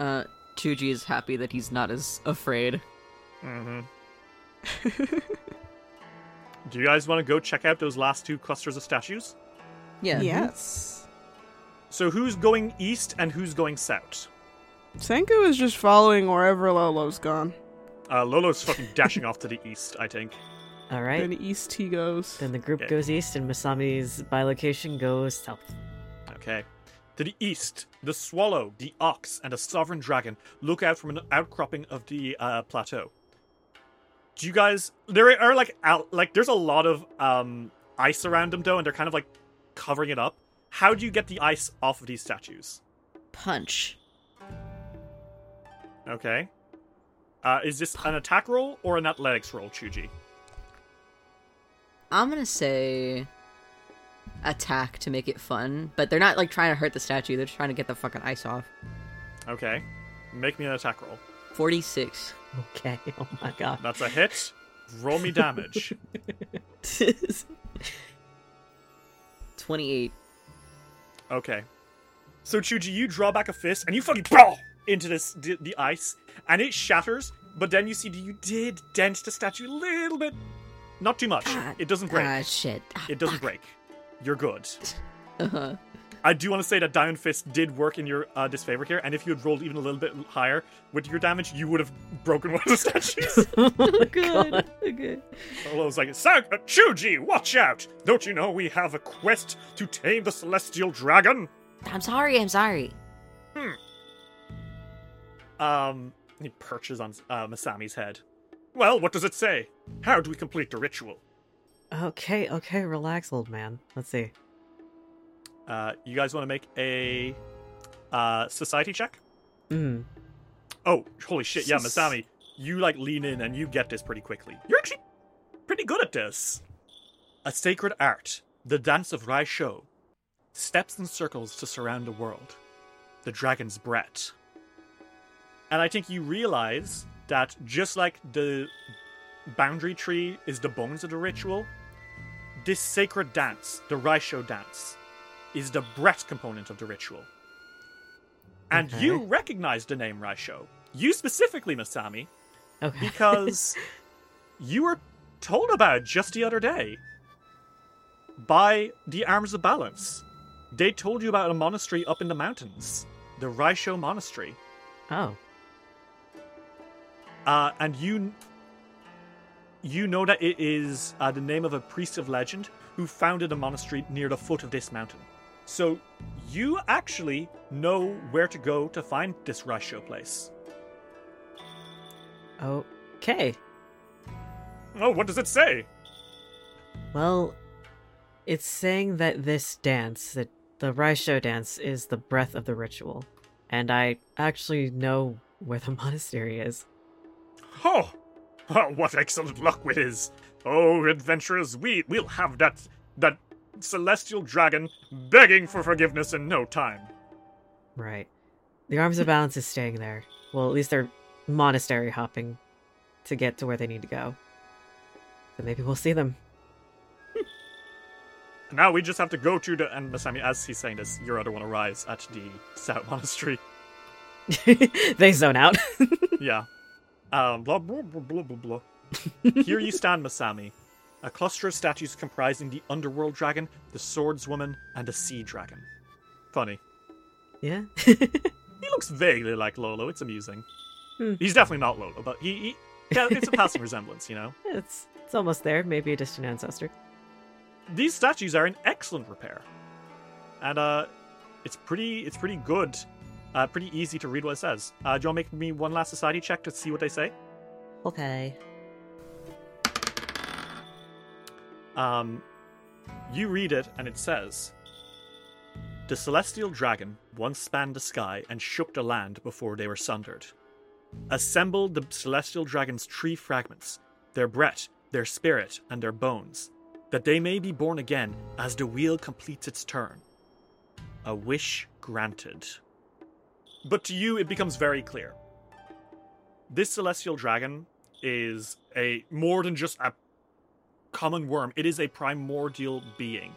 Uh, Chuji is happy that he's not as afraid. Mm-hmm. Do you guys want to go check out those last two clusters of statues? Yeah. Yes. So who's going east and who's going south? Senku is just following wherever Lolo's gone. Uh, Lolo's fucking dashing off to the east, I think. All right. Then east he goes. Then the group okay. goes east, and Masami's bilocation goes south. Okay. To the east, the swallow, the ox, and the sovereign dragon look out from an outcropping of the uh, plateau. Do you guys... There are, like, out, like there's a lot of um, ice around them, though, and they're kind of, like, covering it up. How do you get the ice off of these statues? Punch. Okay. Uh, is this Punch. an attack roll or an athletics roll, Chuji? I'm gonna say attack to make it fun, but they're not, like, trying to hurt the statue. They're just trying to get the fucking ice off. Okay. Make me an attack roll. forty-six. Okay, oh my god. That's a hit. Roll me damage. twenty-eight. Okay. So, Chuji, you draw back a fist, and you fucking brawl into this the, the ice, and it shatters, but then you see you did dent the statue a little bit. Not too much. God. It doesn't break. Ah, uh, shit. Oh, it doesn't fuck. break. You're good. Uh-huh. I do want to say that Diamond Fist did work in your uh, disfavor here, and if you had rolled even a little bit higher with your damage, you would have broken one of the statues. Oh my god. God. Okay. Lolo's like, Chuji, watch out! Don't you know we have a quest to tame the Celestial Dragon? I'm sorry, I'm sorry. Hmm. Um, he perches on uh, Masami's head. Well, what does it say? How do we complete the ritual? Okay, okay, relax, old man. Let's see. Uh, you guys want to make a Uh, society check? Mm. Oh, holy shit. Yeah, Masami, you like lean in and you get this pretty quickly. You're actually pretty good at this. A sacred art, the dance of Rai Shou, steps in circles to surround the world. The dragon's breath. And I think you realize that just like the boundary tree is the bones of the ritual, this sacred dance, the Rai Shou dance, is the breath component of the ritual. And okay. you recognize the name Rai Shou. You specifically, Masami, okay. because you were told about it just the other day by the Arms of Balance. They told you about a monastery up in the mountains, the Rai Shou Monastery. Oh. Uh, and you you know that it is uh, the name of a priest of legend who founded a monastery near the foot of this mountain. So you actually know where to go to find this Rai Shou place. Okay. Oh, what does it say? Well, it's saying that this dance, that the Rai Shou dance, is the breath of the ritual. And I actually know where the monastery is. Oh, oh what excellent luck it is. Oh, adventurers, we, we'll have that that celestial dragon begging for forgiveness in no time. Right. The Arms of Balance is staying there. Well, at least they're monastery hopping to get to where they need to go. So maybe we'll see them. Now we just have to go to the... And Masami, as he's saying this, your other one arrives at the Stout Monastery. They zone out. Yeah. Um, blah, blah, blah, blah, blah, blah. Here you stand, Masami. A cluster of statues comprising the Underworld Dragon, the Swordswoman, and the Sea Dragon. Funny. Yeah. He looks vaguely like Lolo. It's amusing. Hmm. He's definitely not Lolo, but he... he yeah, it's a passing resemblance, you know? It's, it's almost there. Maybe a distant ancestor. These statues are in excellent repair, and uh, it's pretty it's pretty good, uh, pretty easy to read what it says. Uh, do you want to make me one last society check to see what they say? Okay. Um, you read it, and it says, "The celestial dragon once spanned the sky and shook the land before they were sundered. Assembled the celestial dragon's three fragments, their breath, their spirit, and their bones, that they may be born again as the wheel completes its turn. A wish granted." But to you, it becomes very clear. This celestial dragon is a more than just a common worm. It is a primordial being.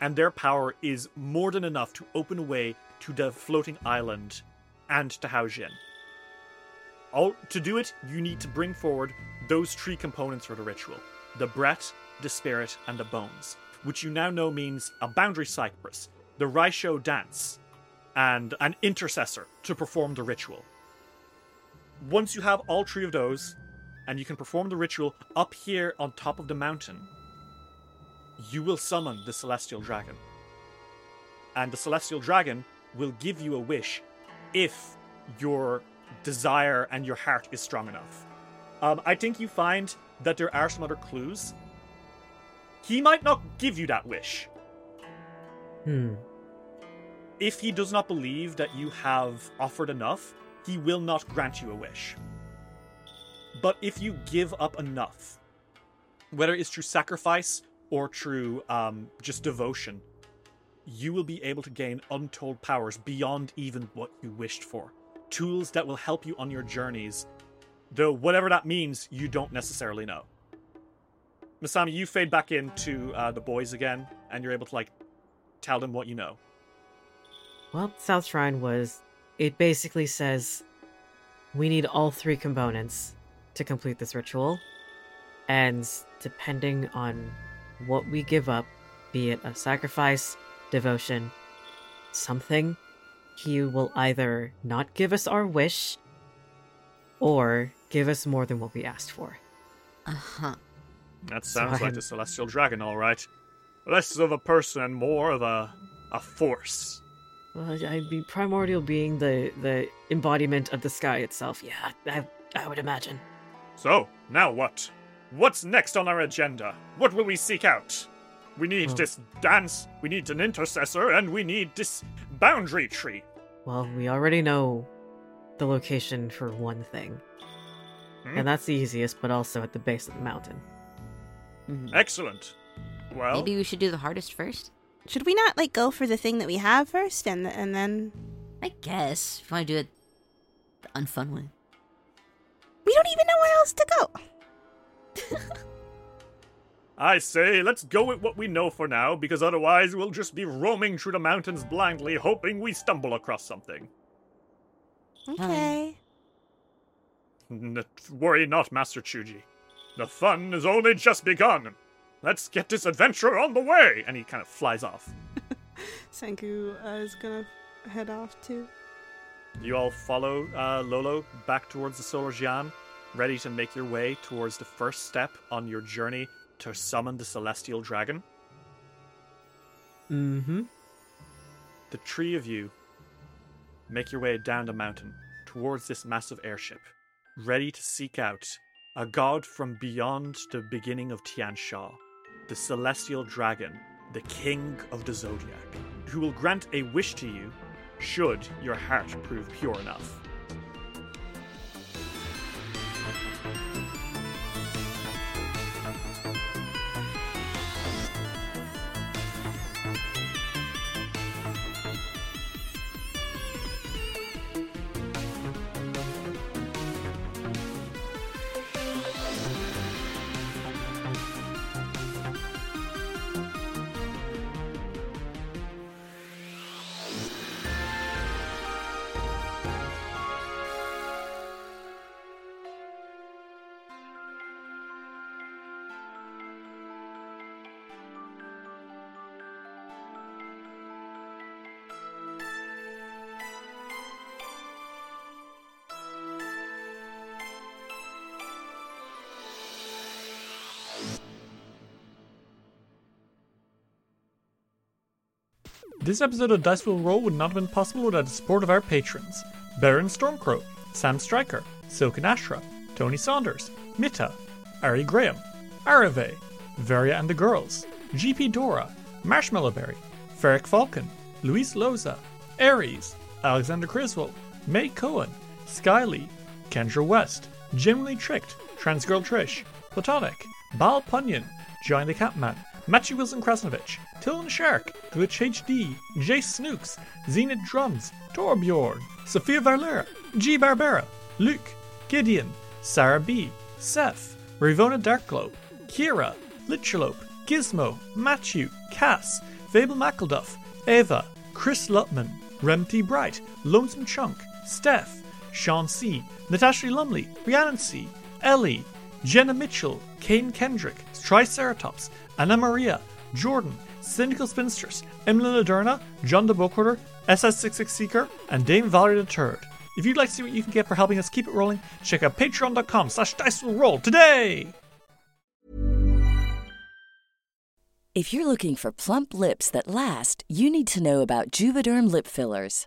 And their power is more than enough to open a way to the floating island and to Hao Jin. All, to do it, you need to bring forward those three components for the ritual. The breath, the spirit, and the bones, which you now know means a boundary cypress, the Rai Shou dance, and an intercessor to perform the ritual. Once you have all three of those, and you can perform the ritual up here on top of the mountain, you will summon the Celestial Dragon. And the Celestial Dragon will give you a wish if your desire and your heart is strong enough. Um, I think you find that there are some other clues. He might not give you that wish. Hmm. If he does not believe that you have offered enough, he will not grant you a wish. But if you give up enough, whether it's through sacrifice or through um, just devotion, you will be able to gain untold powers beyond even what you wished for. Tools that will help you on your journeys, though whatever that means, you don't necessarily know. Masami, you fade back into uh, the boys again, and you're able to, like, tell them what you know. Well, South Shrine was... It basically says, we need all three components to complete this ritual. And depending on what we give up, be it a sacrifice, devotion, something, he will either not give us our wish, or give us more than what we asked for. Uh-huh. That sounds Sorry. like the Celestial Dragon, all right. Less of a person and more of a a force. Well, I'd be primordial being the, the embodiment of the sky itself. Yeah, I, I would imagine. So, now what? What's next on our agenda? What will we seek out? We need oh. this dance, we need an intercessor, and we need this boundary tree. Well, we already know the location for one thing. Hmm? And that's the easiest, but also at the base of the mountain. Mm-hmm. Excellent. Well, maybe we should do the hardest first? Should we not, like, go for the thing that we have first and th- and then... I guess. If you want to do it the unfun one. We don't even know where else to go! I say, let's go with what we know for now, because otherwise we'll just be roaming through the mountains blindly, hoping we stumble across something. Okay. N- worry not, Master Chuji. The fun has only just begun. Let's get this adventure on the way! And he kind of flies off. Senku uh, is gonna head off too. You all follow uh, Lolo back towards the Solar Jian, ready to make your way towards the first step on your journey to summon the Celestial Dragon. Mm-hmm. The three of you make your way down the mountain towards this massive airship, ready to seek out a god from beyond the beginning of Tian Xia, the Celestial Dragon, the King of the Zodiac, who will grant a wish to you should your heart prove pure enough. This episode of Dice and Roll would not have been possible without the support of our patrons. Baron Stormcrow, Sam Stryker, Silken Ashra, Tony Saunders, Mita, Ari Graham, Arave, Varia and the Girls, G P Dora, Marshmallowberry, Ferric Falcon, Luis Loza, Aries, Alexander Criswell, May Cohen, Skylee, Kendra West, Jim Lee Tricked, Transgirl Trish, Platonic, Bal Punyon, Join the Catman, Matthew Wilson Krasnovich, Tilden Shark, Glitch H D, Jay Snooks, Zenith Drums, Torbjorn, Sophia Valera, G. Barbera, Luke, Gideon, Sarah B., Seth, Ravona Darkglow, Kira, Lichelope, Gizmo, Matthew, Cass, Fable McElduff, Eva, Chris Lutman, Rem T. Bright, Lonesome Chunk, Steph, Sean C., Natasha Lumley, Rhiannon C., Ellie, Jenna Mitchell, Kane Kendrick, Triceratops, Anna Maria, Jordan, Syndical Spinsters, Emily Laderna, John the Bookworder, S S sixty-six Seeker, and Dame Valerie the Third. If you'd like to see what you can get for helping us keep it rolling, check out patreon.com slash dicewillroll today! If you're looking for plump lips that last, you need to know about Juvederm Lip Fillers.